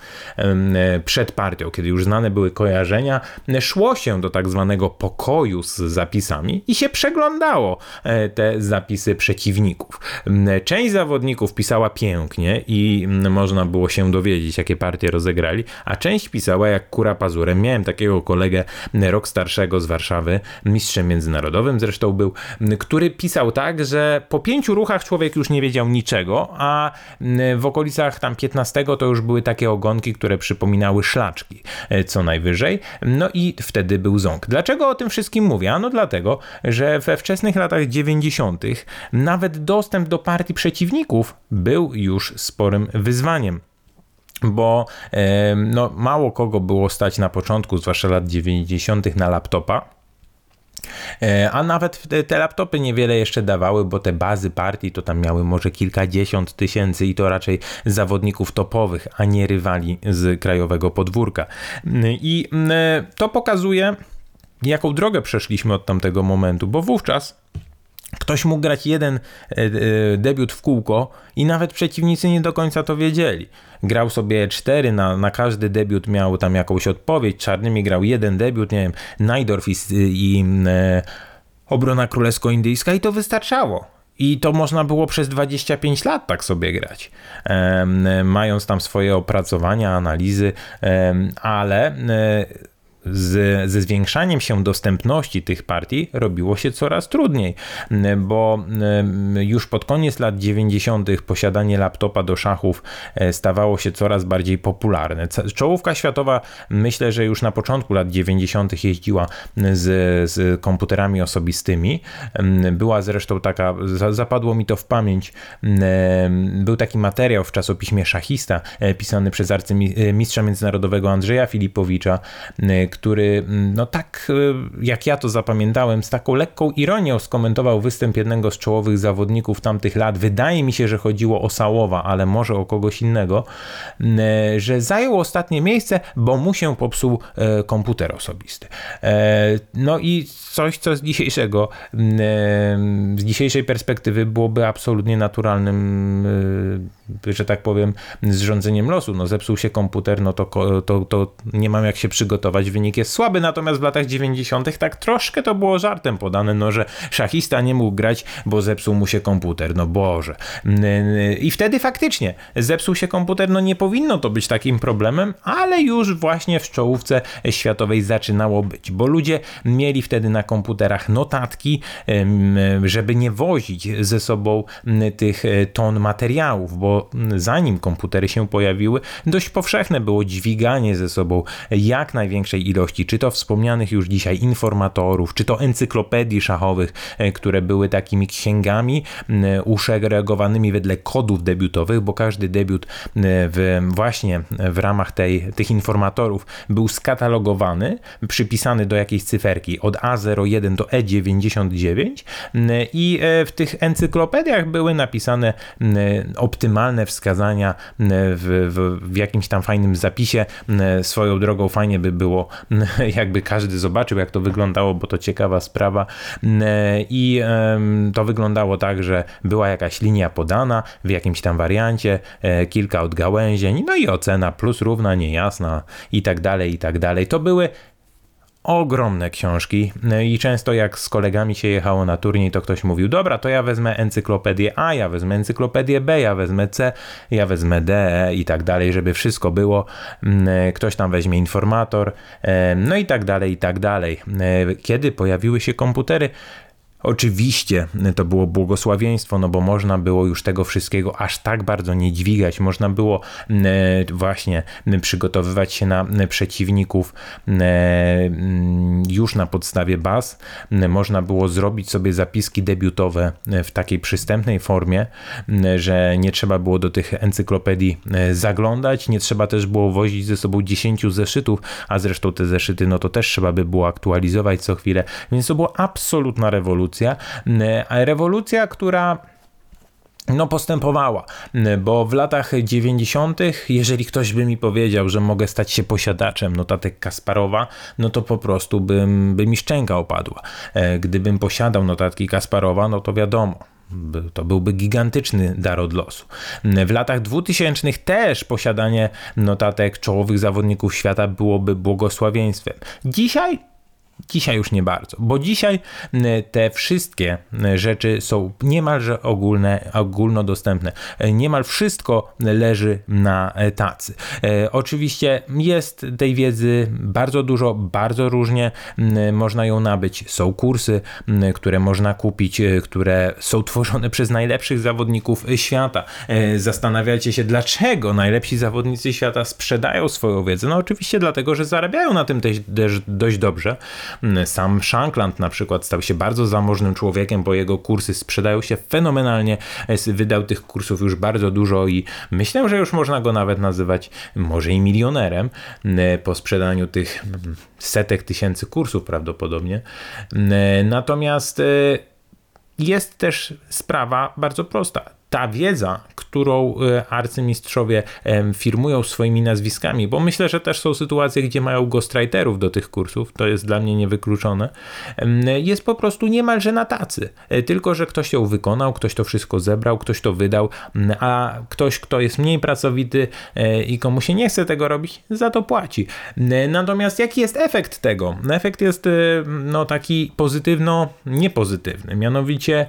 przed partią, kiedy już znane były kojarzenia, szło się do tak zwanego pokoju z zapisami i się przeglądało te zapisy przeciwników. Część zawodników pisała pięknie i można było się dowiedzieć, jakie partie rozegrali, a część pisała jak kura pazurem. Miałem takiego kolegę, rok starszego, z Warszawy, mistrzem międzynarodowym zresztą był, który pisał tak, że po pięciu ruchach człowiek już nie wiedział niczego, a w okolicach tam piętnastego to już były takie ogonki, które przypominały szlaczki co najwyżej. No i wtedy był ząg. Dlaczego o tym wszystkim mówię? Ano dlatego, że we wczesnych latach dziewięćdziesiątych nawet dostęp do partii przeciwników był już sporym wyzwaniem. Bo no, mało kogo było stać na początku, zwłaszcza lat dziewięćdziesiątych, na laptopa. A nawet te laptopy niewiele jeszcze dawały, bo te bazy partii to tam miały może kilkadziesiąt tysięcy i to raczej zawodników topowych, a nie rywali z krajowego podwórka. I to pokazuje, jaką drogę przeszliśmy od tamtego momentu, bo wówczas ktoś mógł grać jeden debiut w kółko i nawet przeciwnicy nie do końca to wiedzieli. Grał sobie cztery, na, na każdy debiut miał tam jakąś odpowiedź. Czarnymi grał jeden debiut, nie wiem, Najdorf i, i e, obrona królewsko-indyjska i to wystarczało. I to można było przez dwadzieścia pięć lat tak sobie grać, e, mając tam swoje opracowania, analizy, e, ale... E, Z, ze zwiększaniem się dostępności tych partii robiło się coraz trudniej, bo już pod koniec lat dziewięćdziesiątych posiadanie laptopa do szachów stawało się coraz bardziej popularne. Czołówka światowa, myślę, że już na początku lat dziewięćdziesiątych jeździła z, z komputerami osobistymi. Była zresztą taka, zapadło mi to w pamięć, był taki materiał w czasopiśmie Szachista pisany przez arcymistrza międzynarodowego Andrzeja Filipowicza, który, no tak jak ja to zapamiętałem, z taką lekką ironią skomentował występ jednego z czołowych zawodników tamtych lat. Wydaje mi się, że chodziło o Sałowa, ale może o kogoś innego, że zajął ostatnie miejsce, bo mu się popsuł komputer osobisty. No i coś, co z dzisiejszego, z dzisiejszej perspektywy byłoby absolutnie naturalnym, że tak powiem, zrządzeniem losu. No zepsuł się komputer, no to, to, to nie mam jak się przygotować, wynik jest słaby, natomiast w latach dziewięćdziesiątych tak troszkę to było żartem podane, no że szachista nie mógł grać, bo zepsuł mu się komputer, no Boże. I wtedy faktycznie zepsuł się komputer, no nie powinno to być takim problemem, ale już właśnie w czołówce światowej zaczynało być, bo ludzie mieli wtedy na komputerach notatki, żeby nie wozić ze sobą tych ton materiałów, bo zanim komputery się pojawiły, dość powszechne było dźwiganie ze sobą jak największej ilości, czy to wspomnianych już dzisiaj informatorów, czy to encyklopedii szachowych, które były takimi księgami uszeregowanymi wedle kodów debiutowych, bo każdy debiut w, właśnie w ramach tej, tych informatorów był skatalogowany, przypisany do jakiejś cyferki od A zero jeden do E dziewięćdziesiąt dziewięć i w tych encyklopediach były napisane optymalne wskazania w, w, w jakimś tam fajnym zapisie. Swoją drogą fajnie by było, jakby każdy zobaczył, jak to wyglądało, bo to ciekawa sprawa. I to wyglądało tak, że była jakaś linia podana w jakimś tam wariancie, kilka odgałęzień, no i ocena plus, równa, niejasna i tak dalej, i tak dalej. To były ogromne książki i często jak z kolegami się jechało na turniej, to ktoś mówił, dobra, to ja wezmę encyklopedię A, ja wezmę encyklopedię B, ja wezmę C, ja wezmę D e, i tak dalej, żeby wszystko było. Ktoś tam weźmie informator, no i tak dalej, i tak dalej. Kiedy pojawiły się komputery, oczywiście to było błogosławieństwo, no bo można było już tego wszystkiego aż tak bardzo nie dźwigać. Można było właśnie przygotowywać się na przeciwników już na podstawie baz. Można było zrobić sobie zapiski debiutowe w takiej przystępnej formie, że nie trzeba było do tych encyklopedii zaglądać, nie trzeba też było wozić ze sobą dziesięciu zeszytów, a zresztą te zeszyty no to też trzeba by było aktualizować co chwilę, więc to była absolutna rewolucja. Rewolucja, która no postępowała, bo w latach dziewięćdziesiątych, jeżeli ktoś by mi powiedział, że mogę stać się posiadaczem notatek Kasparowa, no to po prostu bym, by mi szczęka opadła. Gdybym posiadał notatki Kasparowa, no to wiadomo, To byłby gigantyczny dar od losu. W latach dwutysięcznych też posiadanie notatek czołowych zawodników świata byłoby błogosławieństwem. Dzisiaj? Dzisiaj już nie bardzo, bo dzisiaj te wszystkie rzeczy są niemalże ogólne, ogólnodostępne. Niemal wszystko leży na tacy. Oczywiście jest tej wiedzy bardzo dużo, bardzo różnie można ją nabyć. Są kursy, które można kupić, które są tworzone przez najlepszych zawodników świata. Zastanawiajcie się, dlaczego najlepsi zawodnicy świata sprzedają swoją wiedzę. No oczywiście dlatego, że zarabiają na tym też dość dobrze. Sam Shankland na przykład stał się bardzo zamożnym człowiekiem, bo jego kursy sprzedają się fenomenalnie, wydał tych kursów już bardzo dużo i myślę, że już można go nawet nazywać może i milionerem po sprzedaniu tych setek tysięcy kursów prawdopodobnie. Natomiast jest też sprawa bardzo prosta. Ta wiedza, którą arcymistrzowie firmują swoimi nazwiskami, bo myślę, że też są sytuacje, gdzie mają ghostwriterów do tych kursów, to jest dla mnie niewykluczone, jest po prostu niemalże na tacy. Tylko że ktoś ją wykonał, ktoś to wszystko zebrał, ktoś to wydał, a ktoś, kto jest mniej pracowity i komu się nie chce tego robić, za to płaci. Natomiast jaki jest efekt tego? Efekt jest no, taki pozytywno-niepozytywny, mianowicie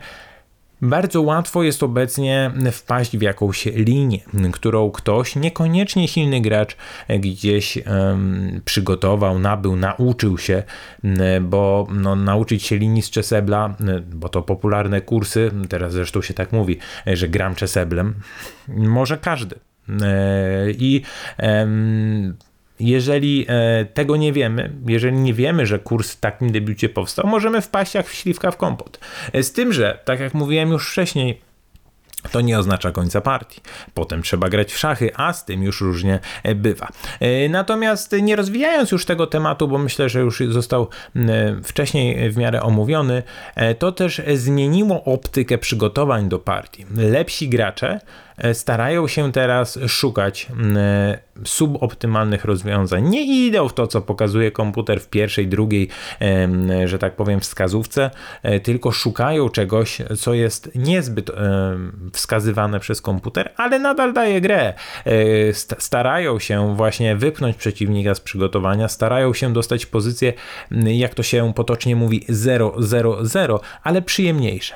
bardzo łatwo jest obecnie wpaść w jakąś linię, którą ktoś, niekoniecznie silny gracz, gdzieś um, przygotował, nabył, nauczył się, bo no, nauczyć się linii z czesebla, bo to popularne kursy, teraz zresztą się tak mówi, że gram czeseblem, może każdy. I um, Jeżeli tego nie wiemy, jeżeli nie wiemy, że kurs w takim debiucie powstał, możemy wpaść jak śliwka w kompot. Z tym, że, tak jak mówiłem już wcześniej, to nie oznacza końca partii. Potem trzeba grać w szachy, a z tym już różnie bywa. Natomiast nie rozwijając już tego tematu, bo myślę, że już został wcześniej w miarę omówiony, to też zmieniło optykę przygotowań do partii. Lepsi gracze starają się teraz szukać suboptymalnych rozwiązań. Nie idą w to, co pokazuje komputer w pierwszej, drugiej, że tak powiem, wskazówce, tylko szukają czegoś, co jest niezbyt wskazywane przez komputer, ale nadal daje grę. Starają się właśnie wypchnąć przeciwnika z przygotowania, starają się dostać pozycję, jak to się potocznie mówi, zero zero zero, ale przyjemniejsze.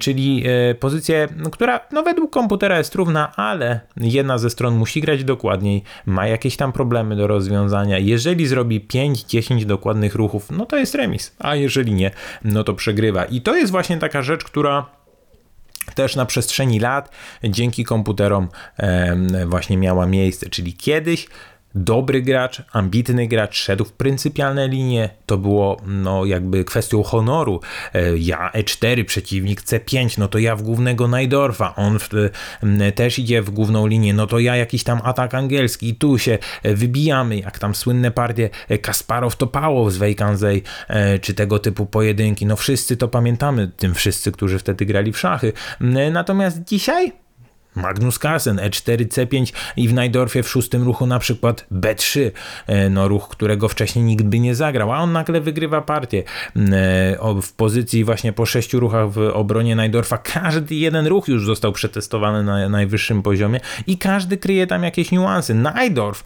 Czyli pozycję, która no, według komputera jest równa, ale jedna ze stron musi grać dokładniej, ma jakieś tam problemy do rozwiązania. Jeżeli zrobi pięć dziesięć dokładnych ruchów, no to jest remis, a jeżeli nie, no to przegrywa. I to jest właśnie taka rzecz, która też na przestrzeni lat dzięki komputerom właśnie miała miejsce, czyli kiedyś dobry gracz, ambitny gracz szedł w pryncypialne linie, to było no jakby kwestią honoru. Ja e cztery, przeciwnik ce pięć, no to ja w głównego Najdorfa, on w, też idzie w główną linię, no to ja jakiś tam atak angielski i tu się wybijamy, jak tam słynne partie Kasparow to Pałow z Wejkanzej, czy tego typu pojedynki, no wszyscy to pamiętamy, tym wszyscy, którzy wtedy grali w szachy. Natomiast dzisiaj Magnus Carlsen, e cztery, ce pięć i w Najdorfie w szóstym ruchu na przykład be trzy, no ruch, którego wcześniej nikt by nie zagrał, a on nagle wygrywa partię. W pozycji właśnie po sześciu ruchach w obronie Najdorfa każdy jeden ruch już został przetestowany na najwyższym poziomie i każdy kryje tam jakieś niuanse. Najdorf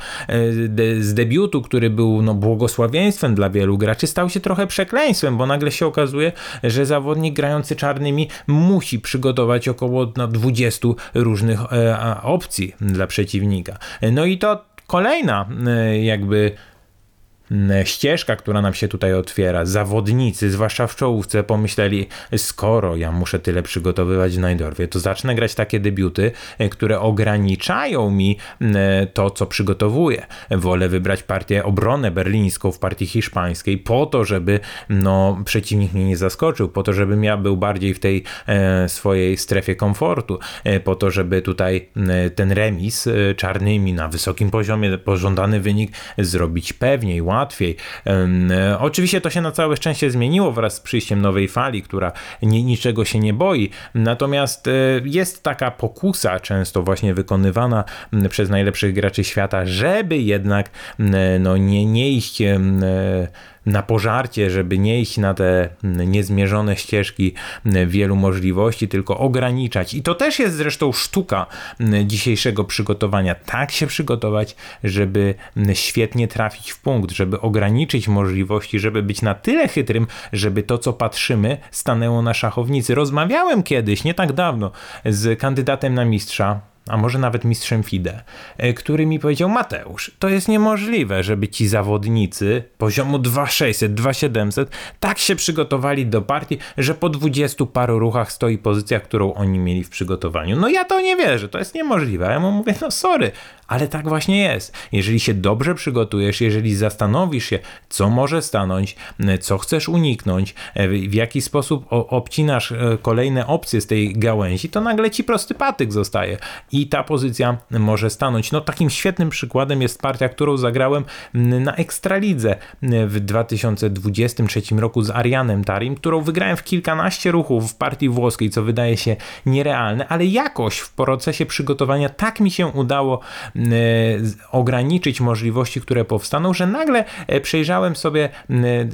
z debiutu, który był no, błogosławieństwem dla wielu graczy, stał się trochę przekleństwem, bo nagle się okazuje, że zawodnik grający czarnymi musi przygotować około no, dwudziestu różnych różnych opcji dla przeciwnika. No i to kolejna jakby ścieżka, która nam się tutaj otwiera. Zawodnicy, zwłaszcza w czołówce, pomyśleli, skoro ja muszę tyle przygotowywać w Najdorfie, to zacznę grać takie debiuty, które ograniczają mi to, co przygotowuję. Wolę wybrać partię obronę berlińską w partii hiszpańskiej po to, żeby no, przeciwnik mnie nie zaskoczył, po to, żebym ja był bardziej w tej e, swojej strefie komfortu, e, po to, żeby tutaj e, ten remis e, czarnymi na wysokim poziomie, pożądany wynik zrobić pewniej, łatwiej. Łatwiej. Oczywiście to się na całe szczęście zmieniło wraz z przyjściem nowej fali, która ni- niczego się nie boi. Natomiast jest taka pokusa, często właśnie wykonywana przez najlepszych graczy świata, żeby jednak no, nie, nie iść na pożarcie, żeby nie iść na te niezmierzone ścieżki wielu możliwości, tylko ograniczać. I to też jest zresztą sztuka dzisiejszego przygotowania. Tak się przygotować, żeby świetnie trafić w punkt, żeby ograniczyć możliwości, żeby być na tyle chytrym, żeby to, co patrzymy, stanęło na szachownicy. Rozmawiałem kiedyś, nie tak dawno, z kandydatem na mistrza, a może nawet mistrzem F I D E, który mi powiedział: Mateusz, to jest niemożliwe, żeby ci zawodnicy poziomu dwa tysiące sześćset, dwa tysiące siedemset tak się przygotowali do partii, że po dwudziestu paru ruchach stoi pozycja, którą oni mieli w przygotowaniu. No ja to nie wierzę, to jest niemożliwe. A ja mu mówię: no sorry, ale tak właśnie jest. Jeżeli się dobrze przygotujesz, jeżeli zastanowisz się, co może stanąć, co chcesz uniknąć, w jaki sposób obcinasz kolejne opcje z tej gałęzi, to nagle ci prosty patyk zostaje i ta pozycja może stanąć. No takim świetnym przykładem jest partia, którą zagrałem na Ekstralidze w dwa tysiące dwudziestym trzecim roku z Arianem Tarim, którą wygrałem w kilkanaście ruchów w partii włoskiej, co wydaje się nierealne, ale jakoś w procesie przygotowania tak mi się udało ograniczyć możliwości, które powstaną, że nagle przejrzałem sobie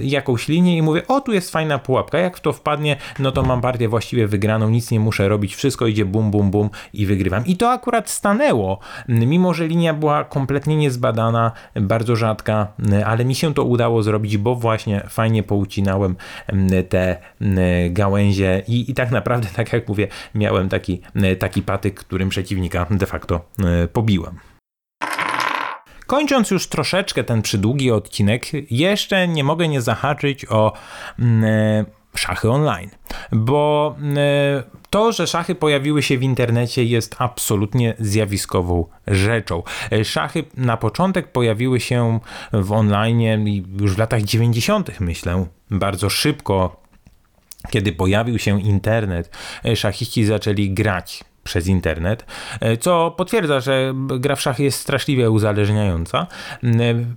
jakąś linię i mówię: o, tu jest fajna pułapka, jak w to wpadnie, no to mam partię właściwie wygraną, nic nie muszę robić, wszystko idzie bum, bum, bum i wygrywam. I to akurat stanęło, mimo że linia była kompletnie niezbadana, bardzo rzadka, ale mi się to udało zrobić, bo właśnie fajnie poucinałem te gałęzie i, i tak naprawdę, tak jak mówię, miałem taki, taki patyk, którym przeciwnika de facto pobiłem. Kończąc już troszeczkę ten przydługi odcinek, jeszcze nie mogę nie zahaczyć o mm, szachy online, bo mm, to, że szachy pojawiły się w internecie, jest absolutnie zjawiskową rzeczą. Szachy na początek pojawiły się w online już w latach dziewięćdziesiątych, myślę, bardzo szybko, kiedy pojawił się internet, szachiści zaczęli grać przez internet, co potwierdza, że gra w szachy jest straszliwie uzależniająca.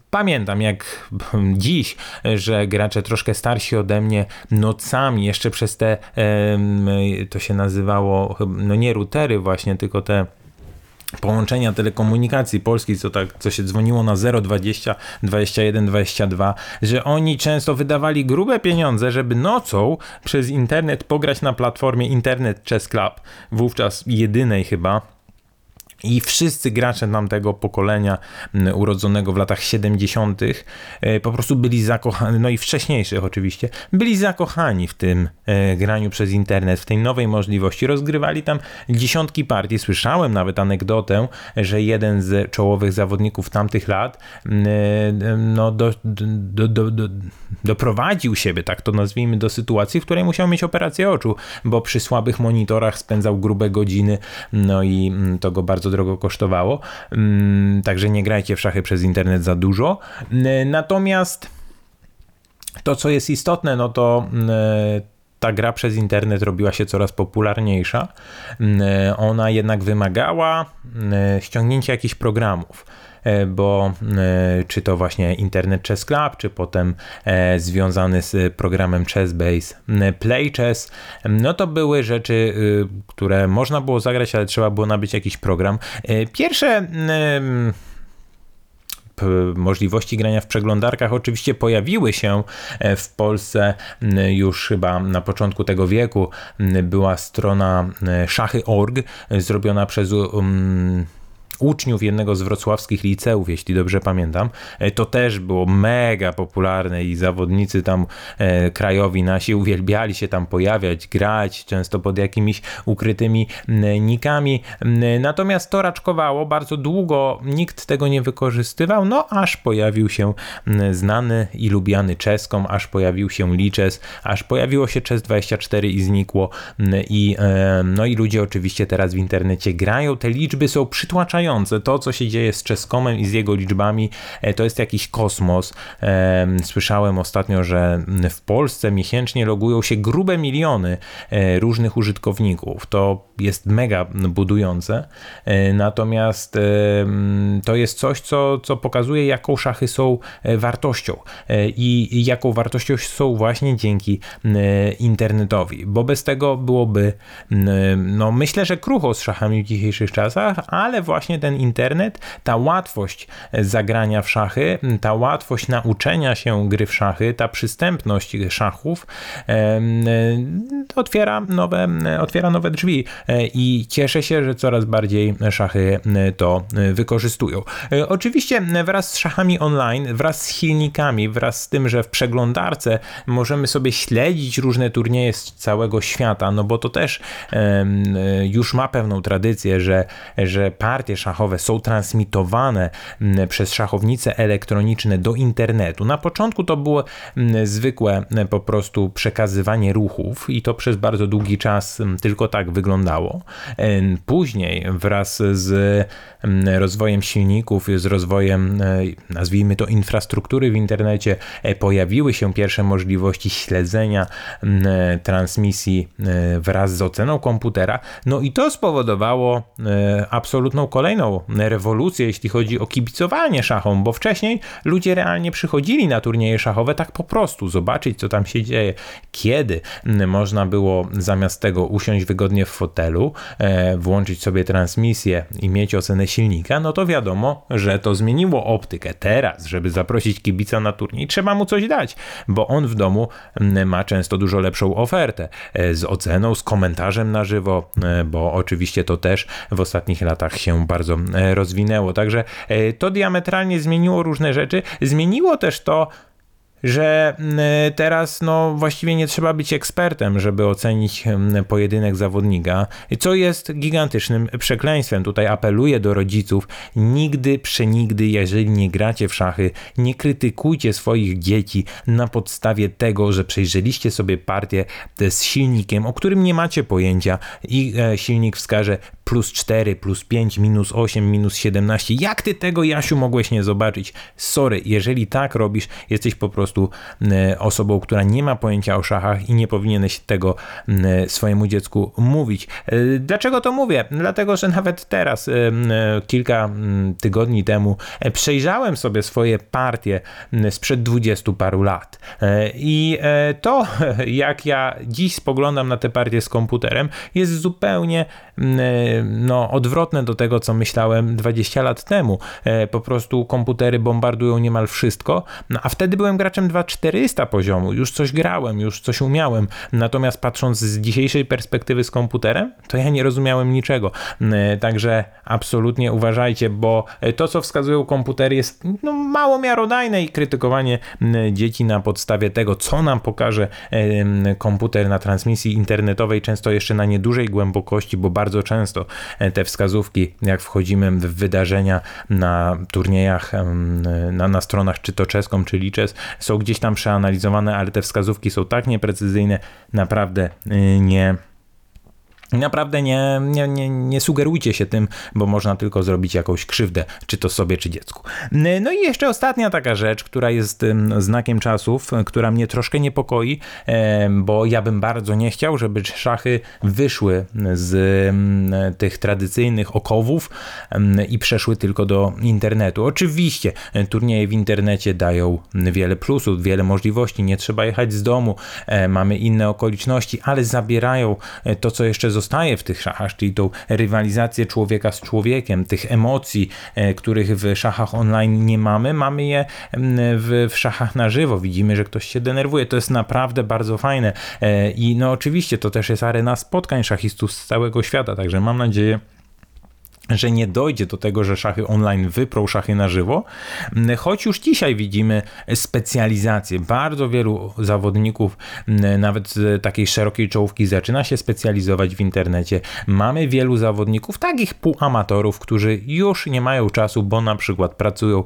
Pamiętam jak dziś, że gracze troszkę starsi ode mnie nocami, jeszcze przez te, to się nazywało, no nie routery właśnie, tylko te połączenia telekomunikacji polskiej, co, tak, co się dzwoniło na zero dwadzieścia, dwadzieścia jeden, dwadzieścia dwa, że oni często wydawali grube pieniądze, żeby nocą przez internet pograć na platformie Internet Chess Club, wówczas jedynej chyba. I wszyscy gracze tamtego pokolenia urodzonego w latach siedemdziesiątych po prostu byli zakochani, no i wcześniejszych oczywiście, byli zakochani w tym graniu przez internet, w tej nowej możliwości. Rozgrywali tam dziesiątki partii. Słyszałem nawet anegdotę, że jeden z czołowych zawodników tamtych lat no, do, do, do, do, doprowadził siebie, tak to nazwijmy, do sytuacji, w której musiał mieć operację oczu, bo przy słabych monitorach spędzał grube godziny, no i to go bardzo drogo kosztowało, także nie grajcie w szachy przez internet za dużo. Natomiast to, co jest istotne, no to ta gra przez internet robiła się coraz popularniejsza. Ona jednak wymagała ściągnięcia jakichś programów, bo czy to właśnie Internet Chess Club, czy potem związany z programem ChessBase Play Chess, no to były rzeczy, które można było zagrać, ale trzeba było nabyć jakiś program. Pierwsze możliwości grania w przeglądarkach oczywiście pojawiły się w Polsce już chyba na początku tego wieku. Była strona szachy kropka org zrobiona przez um, uczniów jednego z wrocławskich liceów, jeśli dobrze pamiętam. To też było mega popularne i zawodnicy tam e, krajowi nasi uwielbiali się tam pojawiać, grać, często pod jakimiś ukrytymi nikami. Natomiast to raczkowało, bardzo długo nikt tego nie wykorzystywał, no aż pojawił się znany i lubiany Chess kropka com, aż pojawił się Lichess, aż pojawiło się chess dwadzieścia cztery i znikło. I, e, no i ludzie oczywiście teraz w internecie grają. Te liczby są przytłaczające. To, co się dzieje z chess kropka comem i z jego liczbami, to jest jakiś kosmos. Słyszałem ostatnio, że w Polsce miesięcznie logują się grube miliony różnych użytkowników. To jest mega budujące. Natomiast to jest coś, co, co pokazuje, jaką szachy są wartością i jaką wartością są właśnie dzięki internetowi, bo bez tego byłoby, no myślę, że krucho z szachami w dzisiejszych czasach, ale właśnie właśnie ten internet, ta łatwość zagrania w szachy, ta łatwość nauczenia się gry w szachy, ta przystępność szachów e, otwiera nowe, otwiera nowe drzwi i cieszę się, że coraz bardziej szachy to wykorzystują. E, oczywiście wraz z szachami online, wraz z silnikami, wraz z tym, że w przeglądarce możemy sobie śledzić różne turnieje z całego świata, no bo to też e, już ma pewną tradycję, że, że partie szachowe są transmitowane przez szachownice elektroniczne do internetu. Na początku to było zwykłe po prostu przekazywanie ruchów i to przez bardzo długi czas tylko tak wyglądało. Później wraz z rozwojem silników, z rozwojem, nazwijmy to, infrastruktury w internecie, pojawiły się pierwsze możliwości śledzenia transmisji wraz z oceną komputera. No i to spowodowało absolutną kolejną rewolucję, jeśli chodzi o kibicowanie szachom, bo wcześniej ludzie realnie przychodzili na turnieje szachowe tak po prostu, zobaczyć co tam się dzieje. Kiedy można było zamiast tego usiąść wygodnie w fotelu, e, włączyć sobie transmisję i mieć ocenę silnika, no to wiadomo, że to zmieniło optykę. Teraz, żeby zaprosić kibica na turniej, trzeba mu coś dać, bo on w domu ma często dużo lepszą ofertę e, z oceną, z komentarzem na żywo, e, bo oczywiście to też w ostatnich latach się bardzo e, rozwinęło. Także to diametralnie zmieniło różne rzeczy. Zmieniło też to, że teraz no właściwie nie trzeba być ekspertem, żeby ocenić pojedynek zawodnika, co jest gigantycznym przekleństwem. Tutaj apeluję do rodziców, nigdy, przenigdy, jeżeli nie gracie w szachy, nie krytykujcie swoich dzieci na podstawie tego, że przejrzeliście sobie partię z silnikiem, o którym nie macie pojęcia i silnik wskaże plus cztery, plus pięć, minus osiem, minus siedemnaście. Jak ty tego, Jasiu, mogłeś nie zobaczyć? Sorry, jeżeli tak robisz, jesteś po prostu osobą, która nie ma pojęcia o szachach i nie powinieneś tego swojemu dziecku mówić. Dlaczego to mówię? Dlatego, że nawet teraz, kilka tygodni temu, przejrzałem sobie swoje partie sprzed dwudziestu paru lat i to, jak ja dziś spoglądam na te partie z komputerem, jest zupełnie no, odwrotne do tego, co myślałem dwadzieścia lat temu. Po prostu komputery bombardują niemal wszystko, no, a wtedy byłem graczem dwa tysiące czterysta poziomu, już coś grałem, już coś umiałem, natomiast patrząc z dzisiejszej perspektywy z komputerem, to ja nie rozumiałem niczego. Także absolutnie uważajcie, bo to, co wskazują komputery, jest no, mało miarodajne i krytykowanie dzieci na podstawie tego, co nam pokaże komputer na transmisji internetowej, często jeszcze na niedużej głębokości, bo bardzo często te wskazówki, jak wchodzimy w wydarzenia na turniejach, na, na stronach czy to czeską, czy Lichess, są gdzieś tam przeanalizowane, ale te wskazówki są tak nieprecyzyjne, naprawdę nie... Naprawdę nie, nie, nie, nie sugerujcie się tym, bo można tylko zrobić jakąś krzywdę, czy to sobie, czy dziecku. No i jeszcze ostatnia taka rzecz, która jest znakiem czasów, która mnie troszkę niepokoi, bo ja bym bardzo nie chciał, żeby szachy wyszły z tych tradycyjnych okowów i przeszły tylko do internetu. Oczywiście turnieje w internecie dają wiele plusów, wiele możliwości, nie trzeba jechać z domu, mamy inne okoliczności, ale zabierają to, co jeszcze zostaje w tych szachach, czyli tą rywalizację człowieka z człowiekiem, tych emocji, których w szachach online nie mamy, mamy je w, w szachach na żywo, widzimy, że ktoś się denerwuje, to jest naprawdę bardzo fajne i no oczywiście to też jest arena spotkań szachistów z całego świata, także mam nadzieję, że nie dojdzie do tego, że szachy online wyprą szachy na żywo, choć już dzisiaj widzimy specjalizację. Bardzo wielu zawodników, nawet z takiej szerokiej czołówki, zaczyna się specjalizować w internecie. Mamy wielu zawodników, takich półamatorów, którzy już nie mają czasu, bo na przykład pracują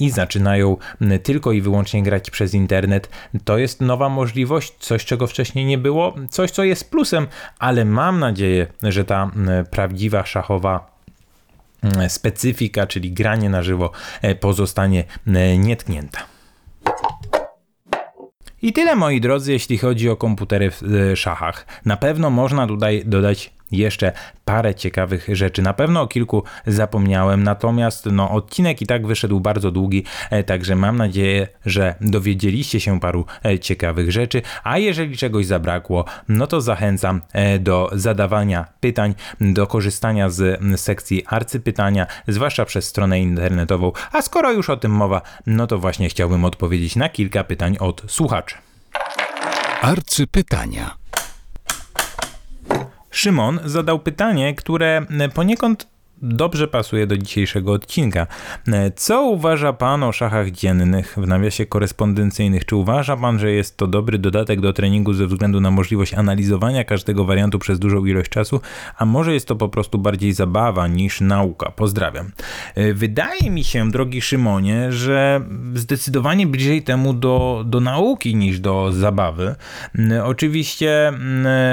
i zaczynają tylko i wyłącznie grać przez internet. To jest nowa możliwość, coś czego wcześniej nie było, coś co jest plusem, ale mam nadzieję, że ta prawdziwa szachowa specyfika, czyli granie na żywo, pozostanie nietknięta. I tyle, moi drodzy, jeśli chodzi o komputery w szachach. Na pewno można tutaj dodać jeszcze parę ciekawych rzeczy. Na pewno o kilku zapomniałem, natomiast no, odcinek i tak wyszedł bardzo długi, także mam nadzieję, że dowiedzieliście się paru ciekawych rzeczy, a jeżeli czegoś zabrakło, no to zachęcam do zadawania pytań, do korzystania z sekcji arcypytania, zwłaszcza przez stronę internetową, a skoro już o tym mowa, no to właśnie chciałbym odpowiedzieć na kilka pytań od słuchaczy. Arcypytania. Szymon zadał pytanie, które poniekąd dobrze pasuje do dzisiejszego odcinka. Co uważa pan o szachach dziennych w nawiasie korespondencyjnych? Czy uważa pan, że jest to dobry dodatek do treningu ze względu na możliwość analizowania każdego wariantu przez dużą ilość czasu? A może jest to po prostu bardziej zabawa niż nauka? Pozdrawiam. Wydaje mi się, drogi Szymonie, że zdecydowanie bliżej temu do, do nauki niż do zabawy. Oczywiście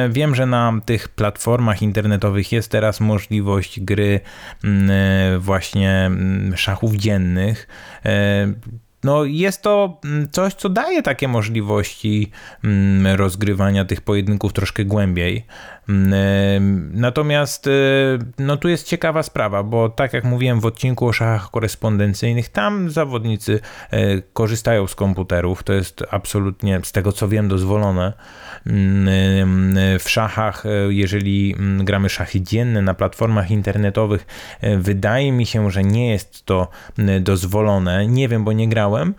wiem, że na tych platformach internetowych jest teraz możliwość gry właśnie szachów dziennych. No jest to coś, co daje takie możliwości rozgrywania tych pojedynków troszkę głębiej. Natomiast no tu jest ciekawa sprawa, bo tak jak mówiłem w odcinku o szachach korespondencyjnych, tam zawodnicy korzystają z komputerów, to jest absolutnie z tego co wiem dozwolone. W szachach, jeżeli gramy szachy dzienne na platformach internetowych, wydaje mi się, że nie jest to dozwolone, nie wiem, bo nie grałem,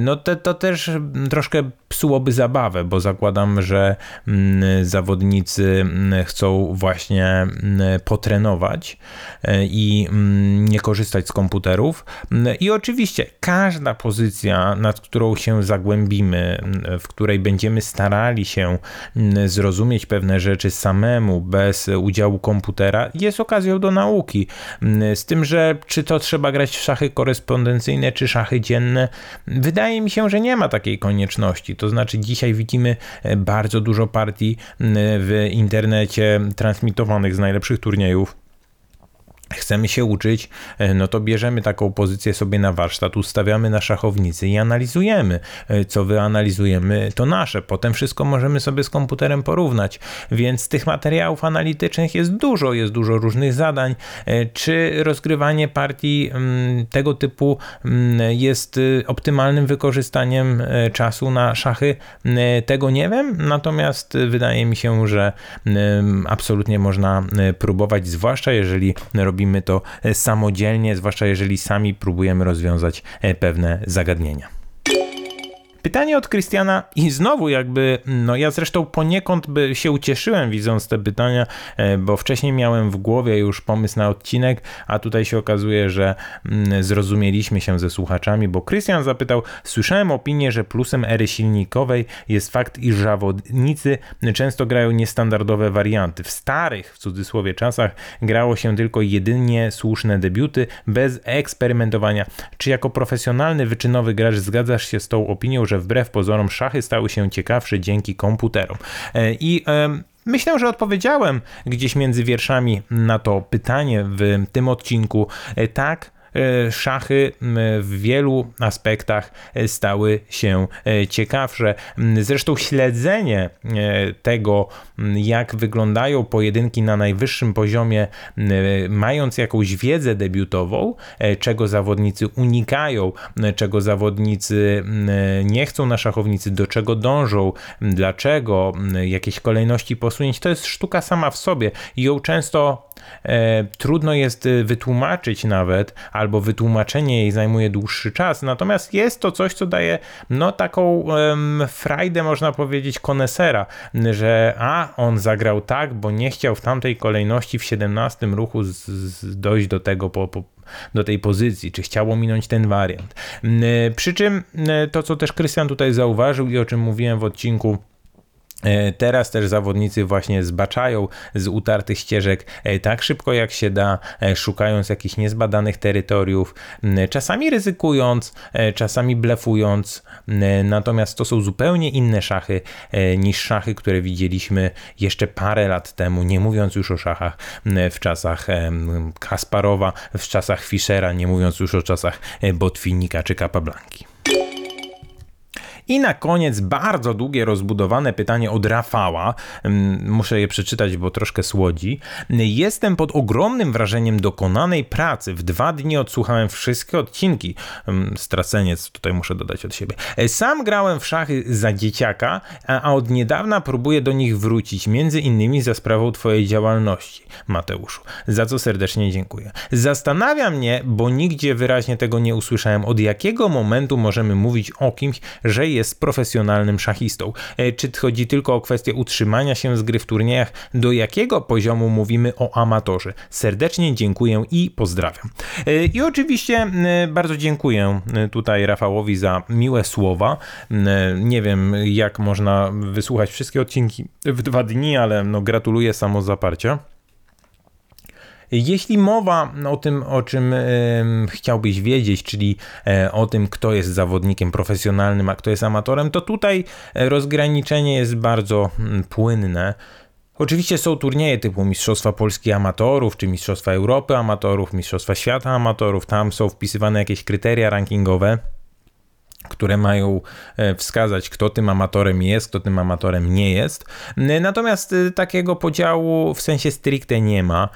no to, to też troszkę psułoby zabawę, bo zakładam, że zawodnicy chcą właśnie potrenować i nie korzystać z komputerów. I oczywiście każda pozycja, nad którą się zagłębimy, w której będziemy starali się zrozumieć pewne rzeczy samemu, bez udziału komputera, jest okazją do nauki. Z tym, że czy to trzeba grać w szachy korespondencyjne, czy szachy dzienne, wydaje mi się, że nie ma takiej konieczności. To znaczy dzisiaj widzimy bardzo dużo partii w internecie transmitowanych z najlepszych turniejów. Chcemy się uczyć, no to bierzemy taką pozycję sobie na warsztat, ustawiamy na szachownicy i analizujemy. Co wyanalizujemy, to nasze. Potem wszystko możemy sobie z komputerem porównać. Więc tych materiałów analitycznych jest dużo, jest dużo różnych zadań. Czy rozgrywanie partii tego typu jest optymalnym wykorzystaniem czasu na szachy? Tego nie wiem, natomiast wydaje mi się, że absolutnie można próbować, zwłaszcza jeżeli robimy Robimy to samodzielnie, zwłaszcza jeżeli sami próbujemy rozwiązać pewne zagadnienia. Pytanie od Krystiana i znowu jakby, no ja zresztą poniekąd by się ucieszyłem widząc te pytania, bo wcześniej miałem w głowie już pomysł na odcinek, a tutaj się okazuje, że zrozumieliśmy się ze słuchaczami, bo Krystian zapytał, słyszałem opinię, że plusem ery silnikowej jest fakt, iż zawodnicy często grają niestandardowe warianty. W starych, w cudzysłowie, czasach grało się tylko jedynie słuszne debiuty, bez eksperymentowania. Czy jako profesjonalny, wyczynowy gracz zgadzasz się z tą opinią, że że wbrew pozorom szachy stały się ciekawsze dzięki komputerom? I y- Myślę, że odpowiedziałem gdzieś między wierszami na to pytanie w tym odcinku. Tak, szachy w wielu aspektach stały się ciekawsze. Zresztą śledzenie tego, jak wyglądają pojedynki na najwyższym poziomie, mając jakąś wiedzę debiutową, czego zawodnicy unikają, czego zawodnicy nie chcą na szachownicy, do czego dążą, dlaczego, jakieś kolejności posunięć, to jest sztuka sama w sobie i ją często e, trudno jest wytłumaczyć nawet, ale albo wytłumaczenie jej zajmuje dłuższy czas, natomiast jest to coś, co daje no taką um, frajdę, można powiedzieć, konesera, że a, on zagrał tak, bo nie chciał w tamtej kolejności w siedemnastym ruchu z, z, dojść do tego po, po do tej pozycji, czy chciał ominąć ten wariant. Przy czym to, co też Krystian tutaj zauważył i o czym mówiłem w odcinku, teraz też zawodnicy właśnie zbaczają z utartych ścieżek tak szybko jak się da, szukając jakichś niezbadanych terytoriów, czasami ryzykując, czasami blefując, natomiast to są zupełnie inne szachy niż szachy, które widzieliśmy jeszcze parę lat temu, nie mówiąc już o szachach w czasach Kasparowa, w czasach Fischera, nie mówiąc już o czasach Botwinnika czy Capablanki. I na koniec bardzo długie, rozbudowane pytanie od Rafała. Muszę je przeczytać, bo troszkę słodzi. Jestem pod ogromnym wrażeniem dokonanej pracy. W dwa dni odsłuchałem wszystkie odcinki. Straceniec, tutaj muszę dodać od siebie. Sam grałem w szachy za dzieciaka, a od niedawna próbuję do nich wrócić, między innymi za sprawą twojej działalności, Mateuszu, za co serdecznie dziękuję. Zastanawia mnie, bo nigdzie wyraźnie tego nie usłyszałem, od jakiego momentu możemy mówić o kimś, że jest profesjonalnym szachistą. Czy chodzi tylko o kwestię utrzymania się z gry w turniejach? Do jakiego poziomu mówimy o amatorze? Serdecznie dziękuję i pozdrawiam. I oczywiście bardzo dziękuję tutaj Rafałowi za miłe słowa. Nie wiem, jak można wysłuchać wszystkie odcinki w dwa dni, ale no gratuluję samozaparcia. Jeśli mowa o tym, o czym y, chciałbyś wiedzieć, czyli y, o tym, kto jest zawodnikiem profesjonalnym, a kto jest amatorem, to tutaj rozgraniczenie jest bardzo y, płynne. Oczywiście są turnieje typu Mistrzostwa Polski Amatorów, czy Mistrzostwa Europy Amatorów, Mistrzostwa Świata Amatorów. Tam są wpisywane jakieś kryteria rankingowe, które mają wskazać, kto tym amatorem jest, kto tym amatorem nie jest. Natomiast takiego podziału w sensie stricte nie ma.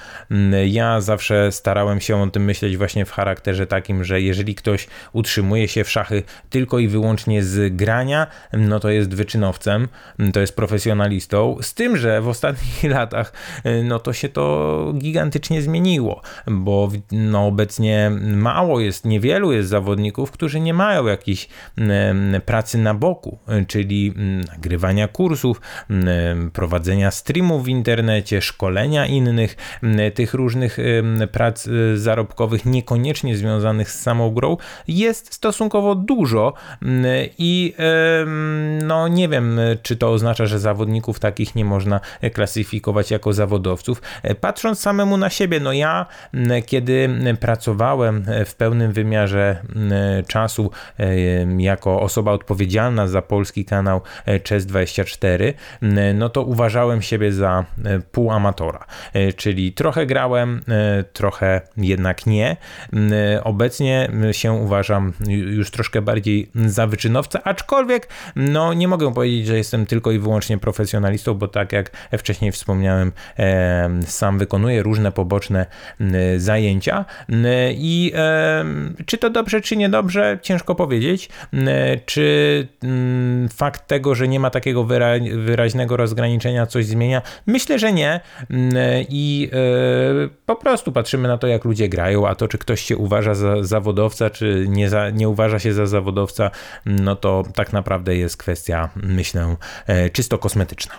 Ja zawsze starałem się o tym myśleć właśnie w charakterze takim, że jeżeli ktoś utrzymuje się w szachy tylko i wyłącznie z grania, no to jest wyczynowcem, to jest profesjonalistą, z tym, że w ostatnich latach no to się to gigantycznie zmieniło, bo no obecnie mało jest, niewielu jest zawodników, którzy nie mają jakichś pracy na boku, czyli nagrywania kursów, prowadzenia streamów w internecie, szkolenia innych, tych różnych prac zarobkowych niekoniecznie związanych z samą grą jest stosunkowo dużo i no nie wiem, czy to oznacza, że zawodników takich nie można klasyfikować jako zawodowców. Patrząc samemu na siebie, no ja kiedy pracowałem w pełnym wymiarze czasu jako osoba odpowiedzialna za polski kanał chess dwadzieścia cztery, no to uważałem siebie za półamatora, czyli trochę grałem, trochę jednak nie. Obecnie się uważam już troszkę bardziej za wyczynowca, aczkolwiek no nie mogę powiedzieć, że jestem tylko i wyłącznie profesjonalistą, bo tak jak wcześniej wspomniałem, sam wykonuję różne poboczne zajęcia i czy to dobrze, czy niedobrze, ciężko powiedzieć. Czy fakt tego, że nie ma takiego wyraźnego rozgraniczenia coś zmienia? Myślę, że nie i po prostu patrzymy na to, jak ludzie grają, a to, czy ktoś się uważa za zawodowca, czy nie, za, nie uważa się za zawodowca, no to tak naprawdę jest kwestia, myślę, czysto kosmetyczna.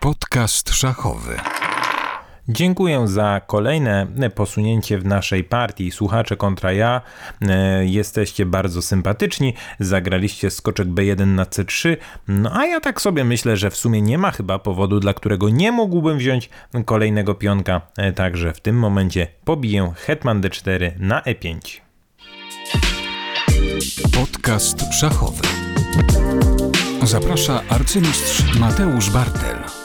Podcast szachowy. Dziękuję za kolejne posunięcie w naszej partii. Słuchacze kontra ja. Jesteście bardzo sympatyczni. Zagraliście skoczek B jeden na C trzy. No a ja tak sobie myślę, że w sumie nie ma chyba powodu, dla którego nie mógłbym wziąć kolejnego pionka. Także w tym momencie pobiję hetman D cztery na E pięć. Podcast szachowy. Zaprasza arcymistrz Mateusz Bartel.